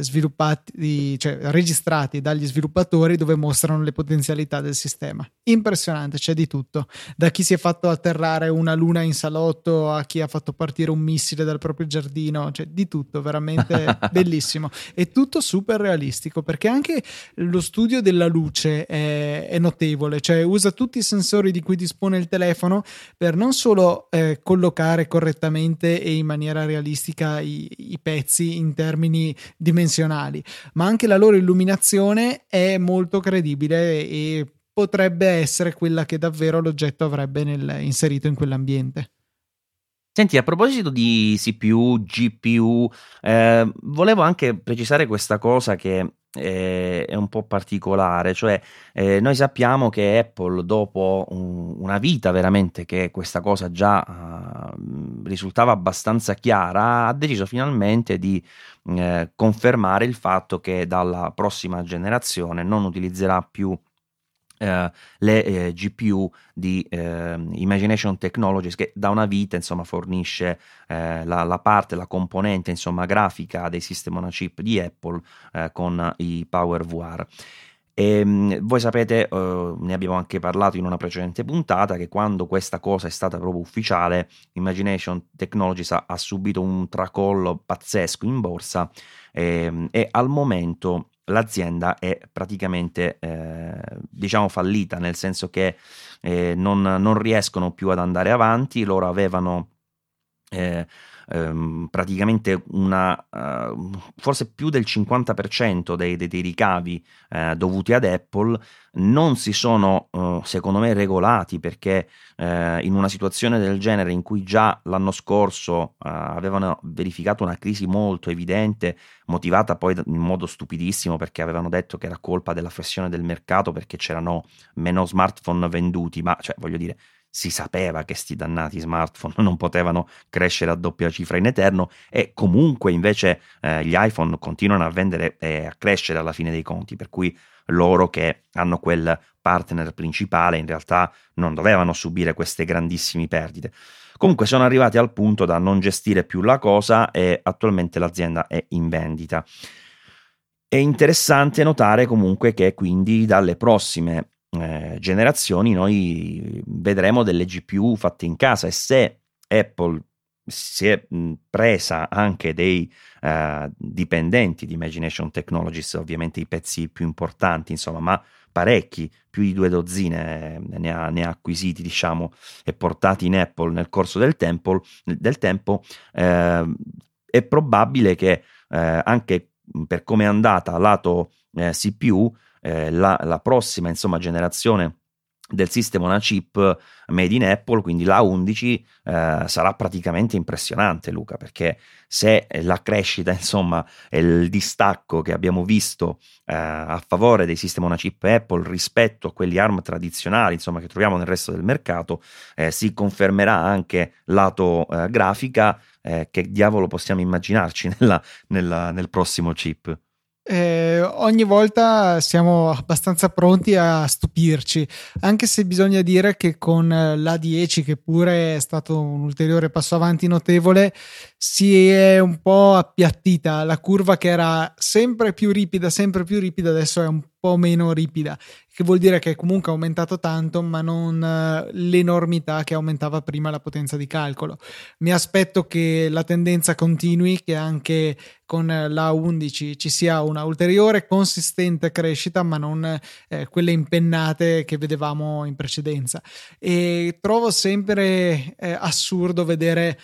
sviluppati, cioè registrati dagli sviluppatori, dove mostrano le potenzialità del sistema. Impressionante, c'è di tutto, da chi si è fatto atterrare una luna in salotto a chi ha fatto partire un missile dal proprio giardino, cioè di tutto, veramente bellissimo, e tutto super realistico, perché anche lo studio della luce è notevole, cioè usa tutti i sensori di cui dispone il telefono per non solo collocare correttamente e in maniera realistica i pezzi in termini dimensionali, ma anche la loro illuminazione è molto credibile e potrebbe essere quella che davvero l'oggetto avrebbe inserito in quell'ambiente. Senti, a proposito di CPU, GPU, volevo anche precisare questa cosa che è un po' particolare, cioè noi sappiamo che Apple, dopo una vita veramente che questa cosa già risultava abbastanza chiara, ha deciso finalmente di confermare il fatto che dalla prossima generazione non utilizzerà più le GPU di Imagination Technologies, che da una vita insomma fornisce la componente insomma grafica dei sistemi on a chip di Apple con i PowerVR. Voi sapete, ne abbiamo anche parlato in una precedente puntata, che quando questa cosa è stata proprio ufficiale, Imagination Technologies ha subito un tracollo pazzesco in borsa, e al momento l'azienda è praticamente diciamo fallita, nel senso che non riescono più ad andare avanti. Loro avevano praticamente forse più del 50% dei ricavi dovuti ad Apple. Non si sono secondo me regolati, perché in una situazione del genere, in cui già l'anno scorso avevano verificato una crisi molto evidente, motivata poi in modo stupidissimo, perché avevano detto che era colpa della flessione del mercato perché c'erano meno smartphone venduti, ma cioè voglio dire, si sapeva che sti dannati smartphone non potevano crescere a doppia cifra in eterno, e comunque invece gli iPhone continuano a vendere e a crescere alla fine dei conti, per cui loro, che hanno quel partner principale, in realtà non dovevano subire queste grandissime perdite. Comunque sono arrivati al punto da non gestire più la cosa, e attualmente l'azienda è in vendita. È interessante notare comunque che quindi dalle prossime generazioni noi vedremo delle GPU fatte in casa, e se Apple si è presa anche dei dipendenti di Imagination Technologies, ovviamente i pezzi più importanti insomma, ma parecchi, più di 2 dozzine ne ha acquisiti diciamo e portati in Apple nel corso del tempo, è probabile che anche per come è andata lato CPU, la prossima insomma generazione del sistema on a chip made in Apple, quindi la 11, sarà praticamente impressionante, Luca, perché se la crescita insomma e il distacco che abbiamo visto a favore dei sistemi on a chip Apple rispetto a quelli ARM tradizionali insomma che troviamo nel resto del mercato, si confermerà anche lato grafica, che diavolo possiamo immaginarci nel prossimo chip? ogni volta siamo abbastanza pronti a stupirci, anche se bisogna dire che con l'A10, che pure è stato un ulteriore passo avanti notevole, si è un po' appiattita la curva, che era sempre più ripida, adesso è un po' meno ripida, che vuol dire che comunque è aumentato tanto, ma non l'enormità che aumentava prima la potenza di calcolo. Mi aspetto che la tendenza continui, che anche con la 11 ci sia una ulteriore consistente crescita, ma non quelle impennate che vedevamo in precedenza. E trovo sempre assurdo vedere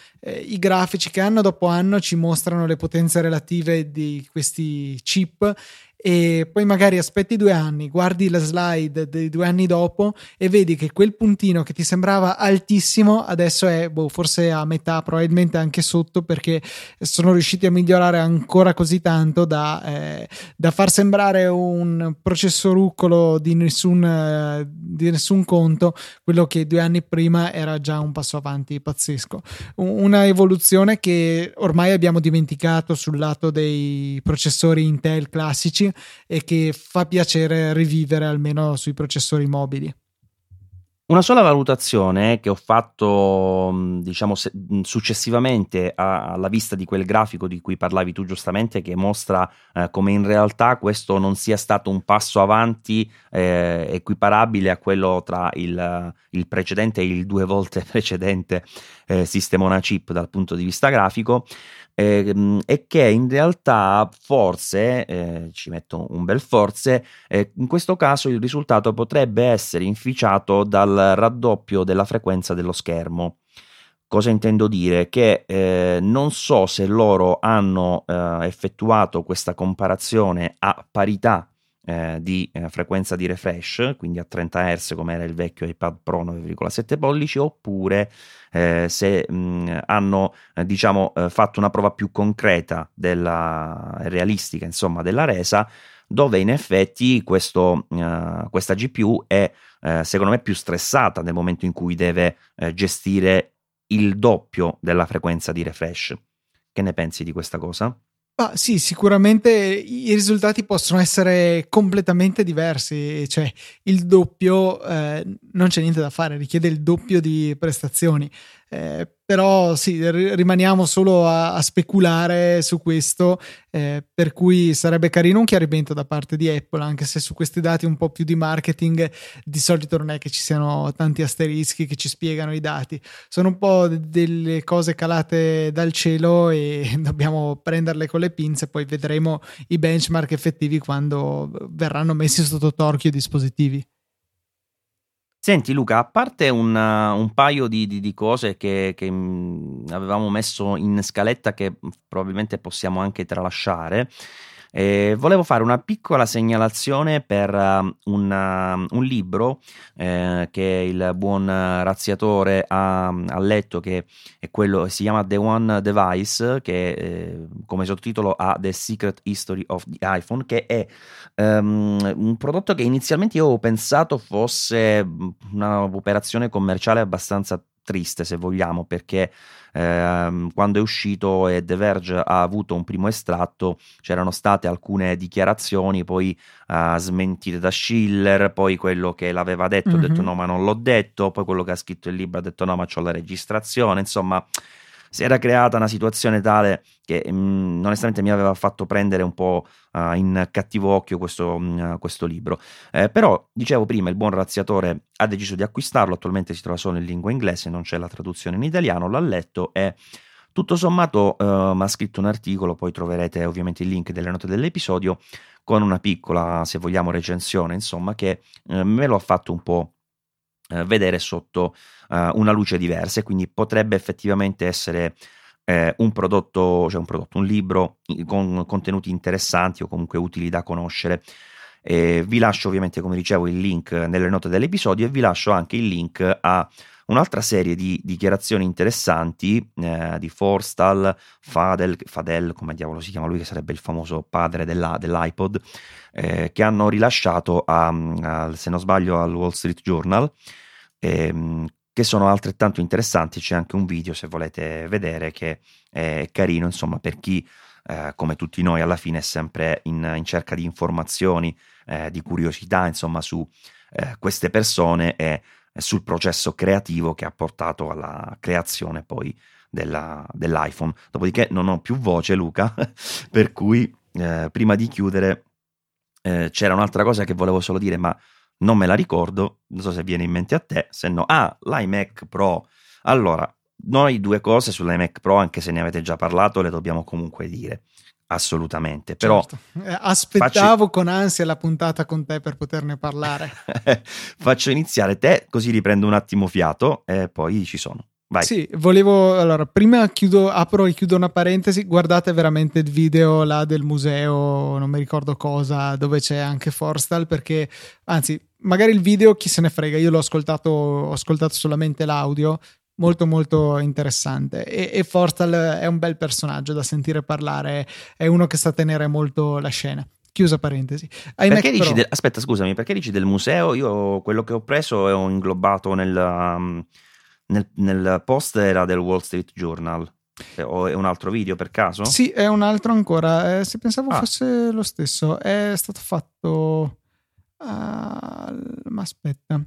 i grafici che anno dopo anno ci mostrano le potenze relative di questi chip, e poi magari aspetti 2 anni, guardi la slide dei 2 anni dopo e vedi che quel puntino che ti sembrava altissimo adesso è forse a metà, probabilmente anche sotto, perché sono riusciti a migliorare ancora così tanto da far sembrare un processoruccolo di nessun conto, quello che 2 anni prima era già un passo avanti pazzesco, una evoluzione che ormai abbiamo dimenticato sul lato dei processori Intel classici, e che fa piacere rivivere almeno sui processori mobili. Una sola valutazione che ho fatto, diciamo, successivamente alla vista di quel grafico di cui parlavi tu giustamente, che mostra come in realtà questo non sia stato un passo avanti equiparabile a quello tra il precedente e il 2 volte precedente sistema on chip dal punto di vista grafico, e che in realtà forse, ci metto un bel forse, in questo caso il risultato potrebbe essere inficiato dal raddoppio della frequenza dello schermo. Cosa intendo dire? Che non so se loro hanno effettuato questa comparazione a parità di frequenza di refresh, quindi a 30 Hz come era il vecchio iPad Pro 9,7 pollici, oppure se hanno fatto una prova più concreta realistica, insomma, della resa, dove in effetti questa GPU è secondo me più stressata nel momento in cui deve gestire il doppio della frequenza di refresh. Che ne pensi di questa cosa? Ah, sì, sicuramente i risultati possono essere completamente diversi, cioè il doppio non c'è niente da fare, richiede il doppio di prestazioni, però sì, rimaniamo solo a speculare su questo, per cui sarebbe carino un chiarimento da parte di Apple, anche se su questi dati un po' più di marketing di solito non è che ci siano tanti asterischi che ci spiegano i dati, sono un po' delle cose calate dal cielo e dobbiamo prenderle con le pinze, poi vedremo i benchmark effettivi quando verranno messi sotto torchio i dispositivi. Senti Luca, a parte un paio di cose che avevamo messo in scaletta, che probabilmente possiamo anche tralasciare, volevo fare una piccola segnalazione per un libro che il buon razziatore ha letto, che è quello che si chiama The One Device, che come sottotitolo ha The Secret History of the iPhone, che è un prodotto che inizialmente io ho pensato fosse un'operazione commerciale abbastanza triste, se vogliamo, perché quando è uscito e The Verge ha avuto un primo estratto c'erano state alcune dichiarazioni poi smentite da Schiller, poi quello che l'aveva detto ha detto no ma non l'ho detto, poi quello che ha scritto il libro ha detto no ma c'ho la registrazione, insomma si era creata una situazione tale che onestamente mi aveva fatto prendere un po' in cattivo occhio questo libro, però dicevo prima il buon razziatore ha deciso di acquistarlo, attualmente si trova solo in lingua inglese, non c'è la traduzione in italiano, l'ha letto e tutto sommato ha scritto un articolo, poi troverete ovviamente il link delle note dell'episodio, con una piccola, se vogliamo, recensione, insomma, che me lo ha fatto un po' vedere sotto una luce diversa, e quindi potrebbe effettivamente essere un libro con contenuti interessanti o comunque utili da conoscere. Vi lascio ovviamente, come dicevo, il link nelle note dell'episodio, e vi lascio anche il link a un'altra serie di dichiarazioni interessanti di Forstall, Fadel, come diavolo si chiama lui, che sarebbe il famoso padre dell'iPod, che hanno rilasciato se non sbaglio al Wall Street Journal, che sono altrettanto interessanti. C'è anche un video, se volete vedere, che è carino, insomma, per chi come tutti noi alla fine è sempre in cerca di informazioni, di curiosità, insomma, su queste persone e sul processo creativo che ha portato alla creazione poi dell'iPhone. Dopodiché non ho più voce, Luca, per cui prima di chiudere c'era un'altra cosa che volevo solo dire, ma non me la ricordo, non so se viene in mente a te, se no... Ah, l'iMac Pro. Allora, noi due cose sull'iMac Pro, anche se ne avete già parlato, le dobbiamo comunque dire, assolutamente. Però certo. Aspettavo con ansia la puntata con te per poterne parlare. Faccio iniziare te, così riprendo un attimo fiato e poi ci sono. Vai. Sì, allora prima apro e chiudo una parentesi, guardate veramente il video là del museo, non mi ricordo cosa, dove c'è anche Forstall, perché, anzi, magari il video chi se ne frega, io l'ho ascoltato, ho ascoltato solamente l'audio, molto molto interessante, e Forstall è un bel personaggio da sentire parlare, è uno che sa tenere molto la scena. Chiusa parentesi. Perché dici aspetta, scusami, perché dici del museo? Io quello che ho preso e ho inglobato nel post era del Wall Street Journal. O è un altro video per caso? Sì, è un altro ancora. Se pensavo fosse lo stesso, è stato fatto. Ma aspetta,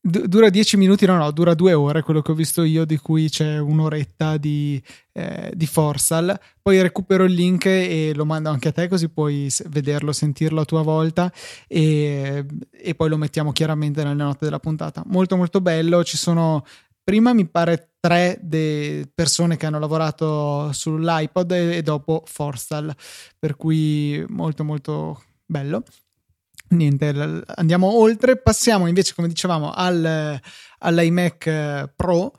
dura 10 minuti? No, dura 2 ore quello che ho visto io, di cui c'è un'oretta di Forstall. Poi recupero il link e lo mando anche a te, così puoi vederlo, sentirlo a tua volta, e poi lo mettiamo chiaramente nelle note della puntata. Molto molto bello. Ci sono, prima mi pare, 3 persone che hanno lavorato sull'iPod e dopo Forstall, per cui molto molto bello. Niente, andiamo oltre, passiamo invece, come dicevamo, all'iMac Pro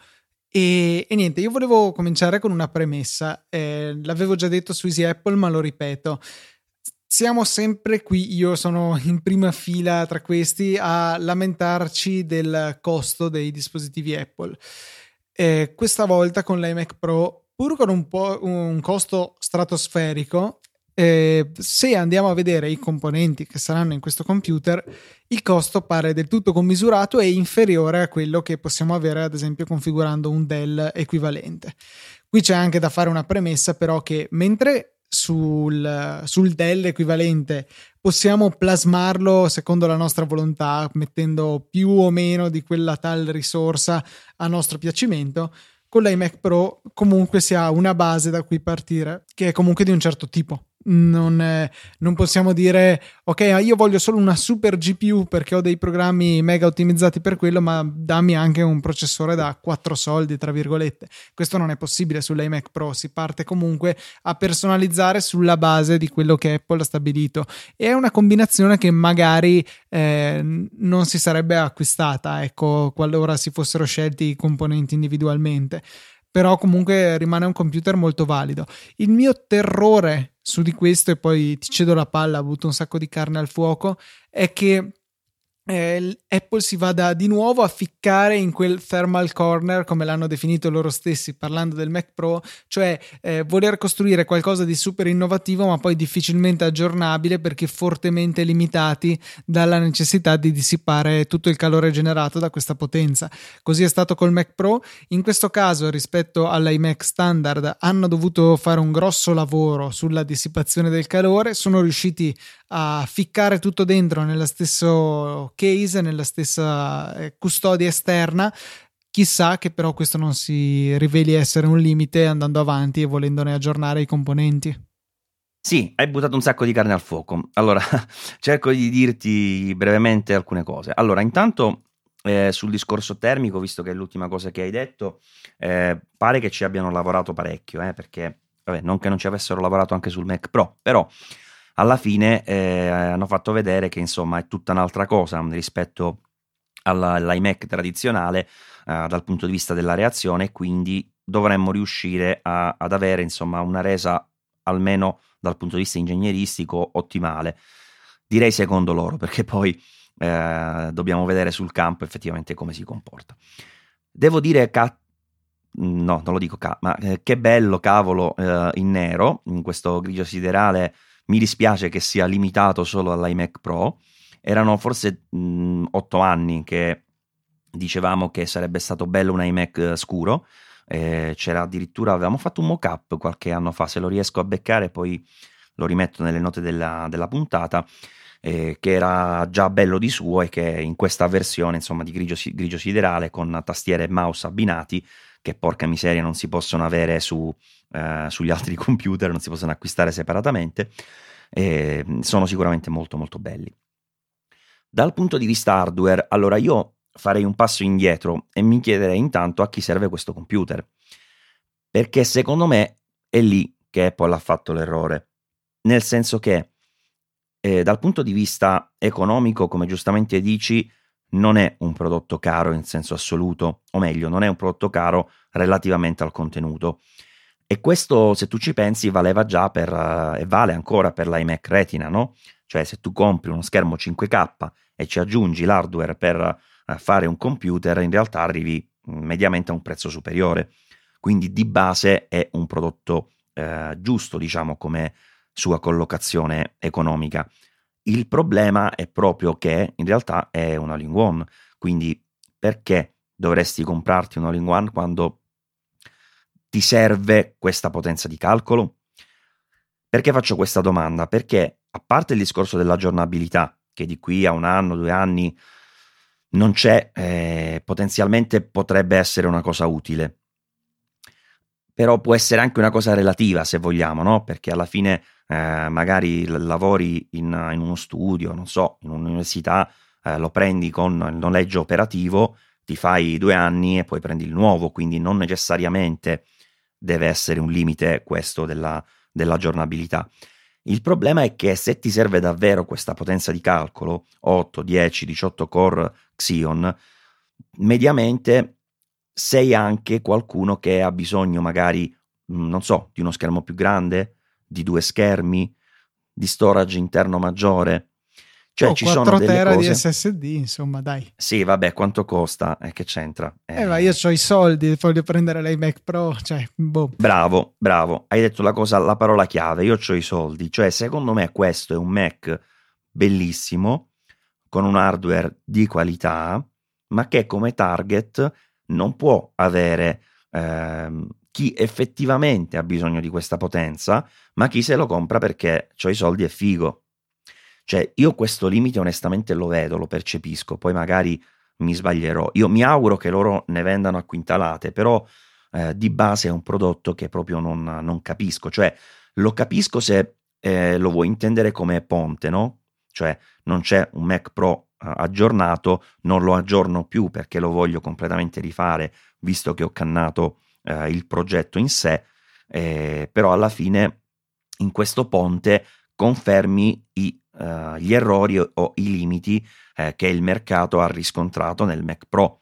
e niente, io volevo cominciare con una premessa, l'avevo già detto su Easy Apple ma lo ripeto, siamo sempre qui, io sono in prima fila tra questi a lamentarci del costo dei dispositivi Apple, questa volta con l'iMac Pro, pur con un costo stratosferico. Se andiamo a vedere i componenti che saranno in questo computer, il costo pare del tutto commisurato e inferiore a quello che possiamo avere, ad esempio, configurando un Dell equivalente. Qui c'è anche da fare una premessa, però, che mentre sul Dell equivalente possiamo plasmarlo secondo la nostra volontà, mettendo più o meno di quella tal risorsa a nostro piacimento, con l'iMac Pro comunque si ha una base da cui partire, che è comunque di un certo tipo. Non possiamo dire ok, io voglio solo una super GPU perché ho dei programmi mega ottimizzati per quello, ma dammi anche un processore da 4 soldi, tra virgolette. Questo non è possibile sull'iMac Pro, si parte comunque a personalizzare sulla base di quello che Apple ha stabilito, e è una combinazione che magari non si sarebbe acquistata, ecco, qualora si fossero scelti i componenti individualmente, però comunque rimane un computer molto valido. Il mio terrore su di questo, e poi ti cedo la palla, butto un sacco di carne al fuoco, è che Apple si vada di nuovo a ficcare in quel thermal corner, come l'hanno definito loro stessi parlando del Mac Pro, cioè voler costruire qualcosa di super innovativo ma poi difficilmente aggiornabile, perché fortemente limitati dalla necessità di dissipare tutto il calore generato da questa potenza. Così è stato col Mac Pro, in questo caso rispetto all'iMac standard hanno dovuto fare un grosso lavoro sulla dissipazione del calore, sono riusciti a ficcare tutto dentro nello stesso case, nella stessa custodia esterna. Chissà che però questo non si riveli essere un limite andando avanti e volendone aggiornare i componenti. Sì, hai buttato un sacco di carne al fuoco. Allora, cerco di dirti brevemente alcune cose. Allora, intanto sul discorso termico, visto che è l'ultima cosa che hai detto, pare che ci abbiano lavorato parecchio, perché vabbè, non che non ci avessero lavorato anche sul Mac Pro, però alla fine hanno fatto vedere che, insomma, è tutta un'altra cosa rispetto all'iMac tradizionale dal punto di vista della reazione, quindi dovremmo riuscire ad avere, insomma, una resa, almeno dal punto di vista ingegneristico, ottimale, direi, secondo loro, perché poi dobbiamo vedere sul campo effettivamente come si comporta. Devo dire che bello, cavolo, in nero, in questo grigio siderale. Mi dispiace che sia limitato solo all'iMac Pro, erano forse 8 anni che dicevamo che sarebbe stato bello un iMac scuro, c'era addirittura, avevamo fatto un mock-up qualche anno fa, se lo riesco a beccare poi lo rimetto nelle note della puntata, che era già bello di suo e che in questa versione insomma di grigio siderale con tastiere e mouse abbinati, che porca miseria non si possono avere sugli altri computer, non si possono acquistare separatamente, sono sicuramente molto molto belli. Dal punto di vista hardware, allora io farei un passo indietro e mi chiederei intanto a chi serve questo computer, perché secondo me è lì che Apple ha fatto l'errore, nel senso che dal punto di vista economico, come giustamente dici, non è un prodotto caro in senso assoluto, o meglio, non è un prodotto caro relativamente al contenuto. E questo, se tu ci pensi, valeva già e vale ancora per l'iMac Retina, no? Cioè, se tu compri uno schermo 5K e ci aggiungi l'hardware per fare un computer, in realtà arrivi mediamente a un prezzo superiore. Quindi di base è un prodotto giusto, diciamo, come sua collocazione economica. Il problema è proprio che in realtà è un all-in-one, quindi perché dovresti comprarti un all-in-one quando ti serve questa potenza di calcolo? Perché faccio questa domanda? Perché, a parte il discorso dell'aggiornabilità, che di qui a un anno, 2 anni non c'è, potenzialmente potrebbe essere una cosa utile, però può essere anche una cosa relativa, se vogliamo, no? Perché alla fine magari lavori in uno studio, non so, in un'università, lo prendi con il noleggio operativo, ti fai 2 anni e poi prendi il nuovo, quindi non necessariamente deve essere un limite questo dell'aggiornabilità. Il problema è che se ti serve davvero questa potenza di calcolo, 8, 10, 18 core Xeon, mediamente sei anche qualcuno che ha bisogno magari, non so, di uno schermo più grande, di 2 schermi, di storage interno maggiore, cioè ci sono 4 tera delle cose... di SSD, insomma, dai. Sì, vabbè, quanto costa? Che c'entra? Ma io c'ho i soldi, voglio prendere l'iMac Pro, cioè, boh. Bravo, hai detto la parola chiave, io c'ho i soldi, cioè secondo me questo è un Mac bellissimo, con un hardware di qualità, ma che come target non può avere... chi effettivamente ha bisogno di questa potenza, ma chi se lo compra perché c'ho i soldi è figo. Cioè, io questo limite onestamente lo vedo, lo percepisco, poi magari mi sbaglierò. Io mi auguro che loro ne vendano a quintalate, però di base è un prodotto che proprio non capisco. Cioè, lo capisco se lo vuoi intendere come ponte, no? Cioè, non c'è un Mac Pro aggiornato, non lo aggiorno più perché lo voglio completamente rifare, visto che ho cannato il progetto in sé, però alla fine in questo ponte confermi gli errori o i limiti che il mercato ha riscontrato nel Mac Pro,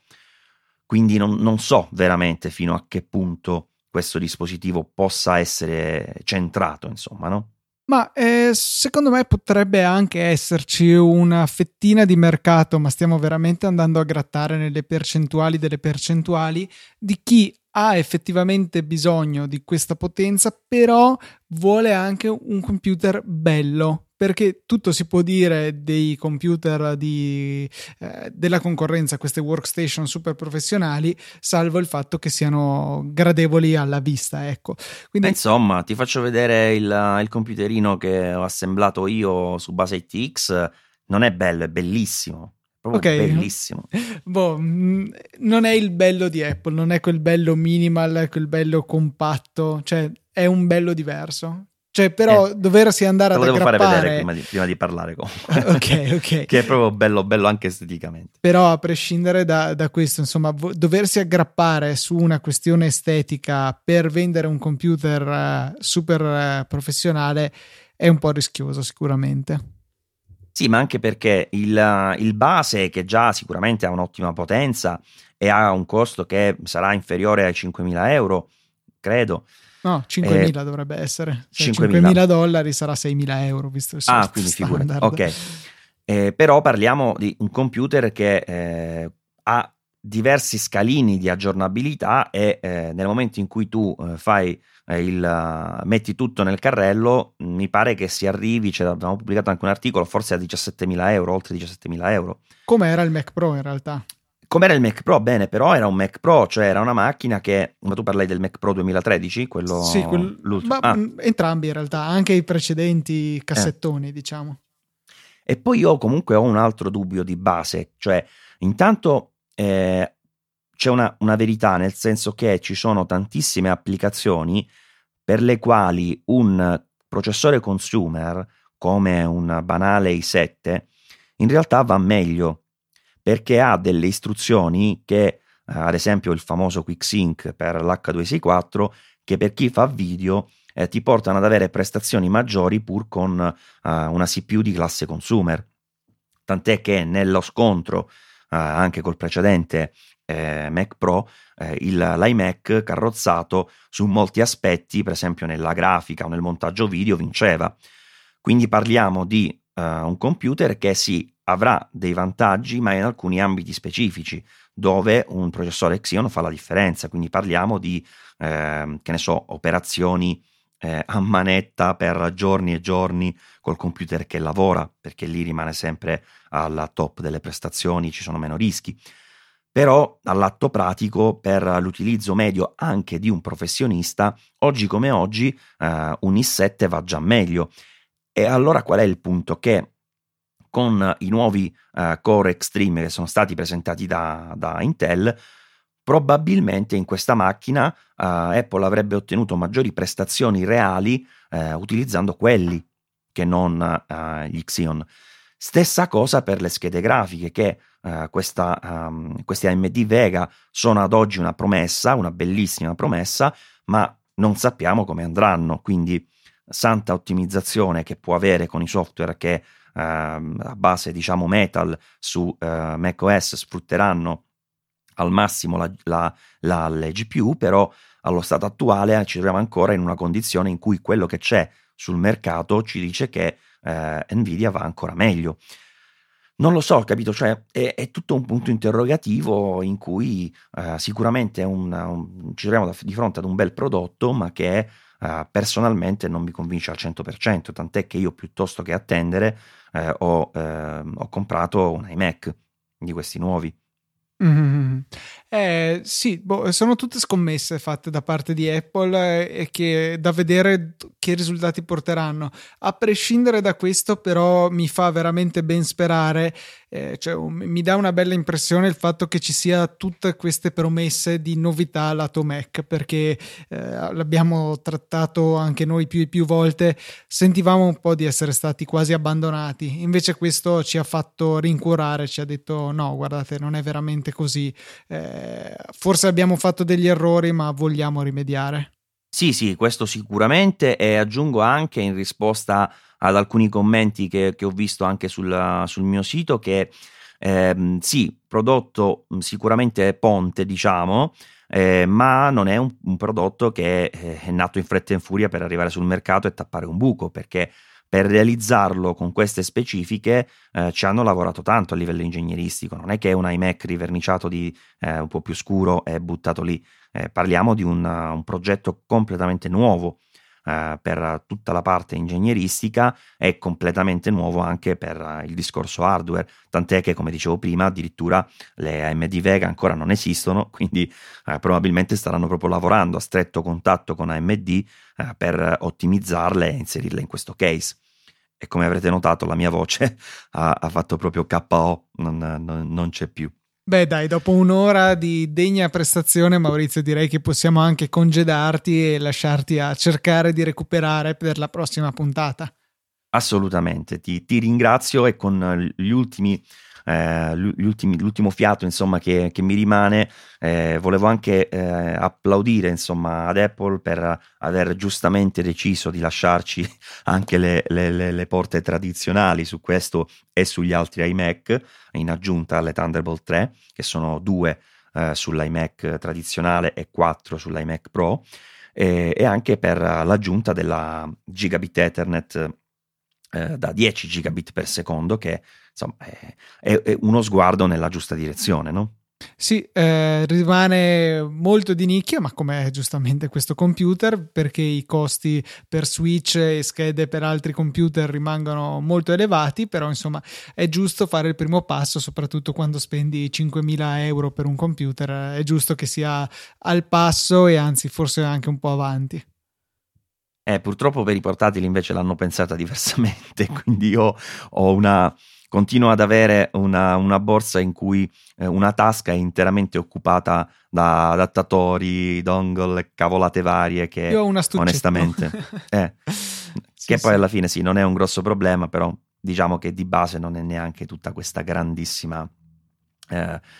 quindi non so veramente fino a che punto questo dispositivo possa essere centrato, insomma, no? Ma secondo me potrebbe anche esserci una fettina di mercato, ma stiamo veramente andando a grattare nelle percentuali delle percentuali di chi ha effettivamente bisogno di questa potenza, però vuole anche un computer bello, perché tutto si può dire dei computer della concorrenza, queste workstation super professionali, salvo il fatto che siano gradevoli alla vista, ecco. Quindi... insomma, ti faccio vedere il computerino che ho assemblato io su base ITX, non è bello, è bellissimo. Okay. Bellissimo. Boh, non è il bello di Apple, non è quel bello minimal, quel bello compatto, cioè è un bello diverso. Cioè, però doversi andare ad aggrappare... Te lo devo fare vedere prima di parlare comunque. Ok. Che è proprio bello anche esteticamente. Però a prescindere da questo, insomma, doversi aggrappare su una questione estetica per vendere un computer super professionale è un po' rischioso sicuramente. Sì, ma anche perché il base, che già sicuramente ha un'ottima potenza e ha un costo che sarà inferiore ai 5.000 euro, credo. No, 5.000 dovrebbe essere. Se 5.000 dollari sarà 6.000 euro, visto il software quindi figurati. Ok. Però parliamo di un computer che ha diversi scalini di aggiornabilità e nel momento in cui tu fai... metti tutto nel carrello, mi pare che si arrivi, abbiamo pubblicato anche un articolo, forse a 17.000 euro, oltre 17.000 euro. Come era il Mac Pro in realtà? Com'era il Mac Pro? Bene, però era un Mac Pro, cioè era una macchina che... Ma tu parlai del Mac Pro 2013? Quello... Sì, l'ultimo. Ah. Entrambi in realtà, anche i precedenti cassettoni, diciamo. E poi io comunque ho un altro dubbio di base, cioè intanto c'è una verità, nel senso che ci sono tantissime applicazioni per le quali un processore consumer, come un banale i7, in realtà va meglio, perché ha delle istruzioni che, ad esempio il famoso Quick Sync per l'H264, che per chi fa video ti portano ad avere prestazioni maggiori pur con una CPU di classe consumer. Tant'è che nello scontro, anche col precedente Mac Pro, l'iMac carrozzato su molti aspetti, per esempio nella grafica o nel montaggio video, vinceva. Quindi parliamo di un computer che sì, avrà dei vantaggi, ma in alcuni ambiti specifici dove un processore Xeon fa la differenza. Quindi parliamo di che ne so, operazioni a manetta per giorni e giorni col computer che lavora, perché lì rimane sempre alla top delle prestazioni, ci sono meno rischi. Però all'atto pratico, per l'utilizzo medio anche di un professionista, oggi come oggi un i7 va già meglio. E allora qual è il punto? Che con i nuovi Core Extreme che sono stati presentati da Intel, probabilmente in questa macchina Apple avrebbe ottenuto maggiori prestazioni reali utilizzando quelli, che non gli Xeon. Stessa cosa per le schede grafiche, che queste AMD Vega sono ad oggi una promessa, una bellissima promessa, ma non sappiamo come andranno, quindi santa ottimizzazione che può avere con i software che a base, diciamo, metal su macOS sfrutteranno al massimo le GPU, però allo stato attuale ci troviamo ancora in una condizione in cui quello che c'è sul mercato ci dice che Nvidia va ancora meglio. Non lo so, capito? Cioè è tutto un punto interrogativo in cui sicuramente ci troviamo di fronte ad un bel prodotto, ma che personalmente non mi convince al 100%, tant'è che io, piuttosto che attendere, ho comprato un iMac di questi nuovi. Sì, sono tutte scommesse fatte da parte di Apple, e che da vedere che risultati porteranno. A prescindere da questo, però, mi fa veramente ben sperare, cioè, mi dà una bella impressione il fatto che ci sia tutte queste promesse di novità lato Mac, perché l'abbiamo trattato anche noi più e più volte, sentivamo un po' di essere stati quasi abbandonati. Invece questo ci ha fatto rincuorare, ci ha detto no, guardate, non è veramente così, forse abbiamo fatto degli errori, ma vogliamo rimediare. Sì, questo sicuramente, e aggiungo anche, in risposta ad alcuni commenti che ho visto anche sul mio sito, che sì, prodotto sicuramente ponte, diciamo, ma non è un prodotto che è nato in fretta e in furia per arrivare sul mercato e tappare un buco, perché per realizzarlo con queste specifiche ci hanno lavorato tanto a livello ingegneristico. Non è che è un iMac riverniciato di un po' più scuro e buttato lì, parliamo di un progetto completamente nuovo per tutta la parte ingegneristica, e completamente nuovo anche per il discorso hardware, tant'è che, come dicevo prima, addirittura le AMD Vega ancora non esistono, quindi probabilmente staranno proprio lavorando a stretto contatto con AMD per ottimizzarle e inserirle in questo case. E come avrete notato, la mia voce ha fatto proprio KO, non c'è più. Beh dai, dopo un'ora di degna prestazione, Maurizio, direi che possiamo anche congedarti e lasciarti a cercare di recuperare per la prossima puntata. Assolutamente, ti ringrazio, e con l'ultimo fiato, insomma, che mi rimane, volevo anche applaudire, insomma, ad Apple per aver giustamente deciso di lasciarci anche le porte tradizionali su questo e sugli altri iMac, in aggiunta alle Thunderbolt 3, che sono 2 sull'iMac tradizionale e 4 sull'iMac Pro, e anche per l'aggiunta della Gigabit Ethernet da 10 gigabit per secondo, che insomma è uno sguardo nella giusta direzione, no? Sì, rimane molto di nicchia, ma com'è giustamente questo computer, perché i costi per switch e schede per altri computer rimangono molto elevati, però insomma è giusto fare il primo passo, soprattutto quando spendi 5.000 euro per un computer, è giusto che sia al passo e anzi forse anche un po' avanti. Purtroppo per i portatili invece l'hanno pensata diversamente, quindi io ho una... Continuo ad avere una borsa in cui una tasca è interamente occupata da adattatori, dongle, cavolate varie che io ho una stuccetta. Onestamente che poi alla fine sì, non è un grosso problema, però diciamo che di base non è neanche tutta questa grandissima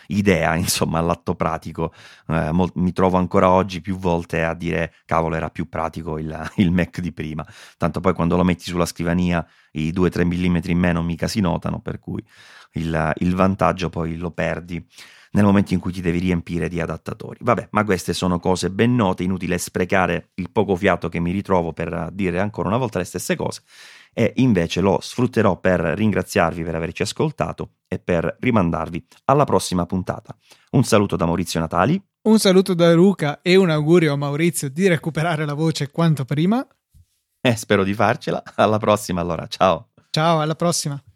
idea, insomma, all'atto pratico. Mi trovo ancora oggi più volte a dire cavolo, era più pratico il Mac di prima, tanto poi quando lo metti sulla scrivania i 2-3 mm in meno mica si notano, per cui il vantaggio poi lo perdi nel momento in cui ti devi riempire di adattatori. Vabbè, ma queste sono cose ben note, inutile sprecare il poco fiato che mi ritrovo per dire ancora una volta le stesse cose, e invece lo sfrutterò per ringraziarvi per averci ascoltato e per rimandarvi alla prossima puntata. Un saluto da Maurizio Natali. Un saluto da Luca e un augurio a Maurizio di recuperare la voce quanto prima. Spero di farcela. Alla prossima allora, ciao. Ciao, alla prossima.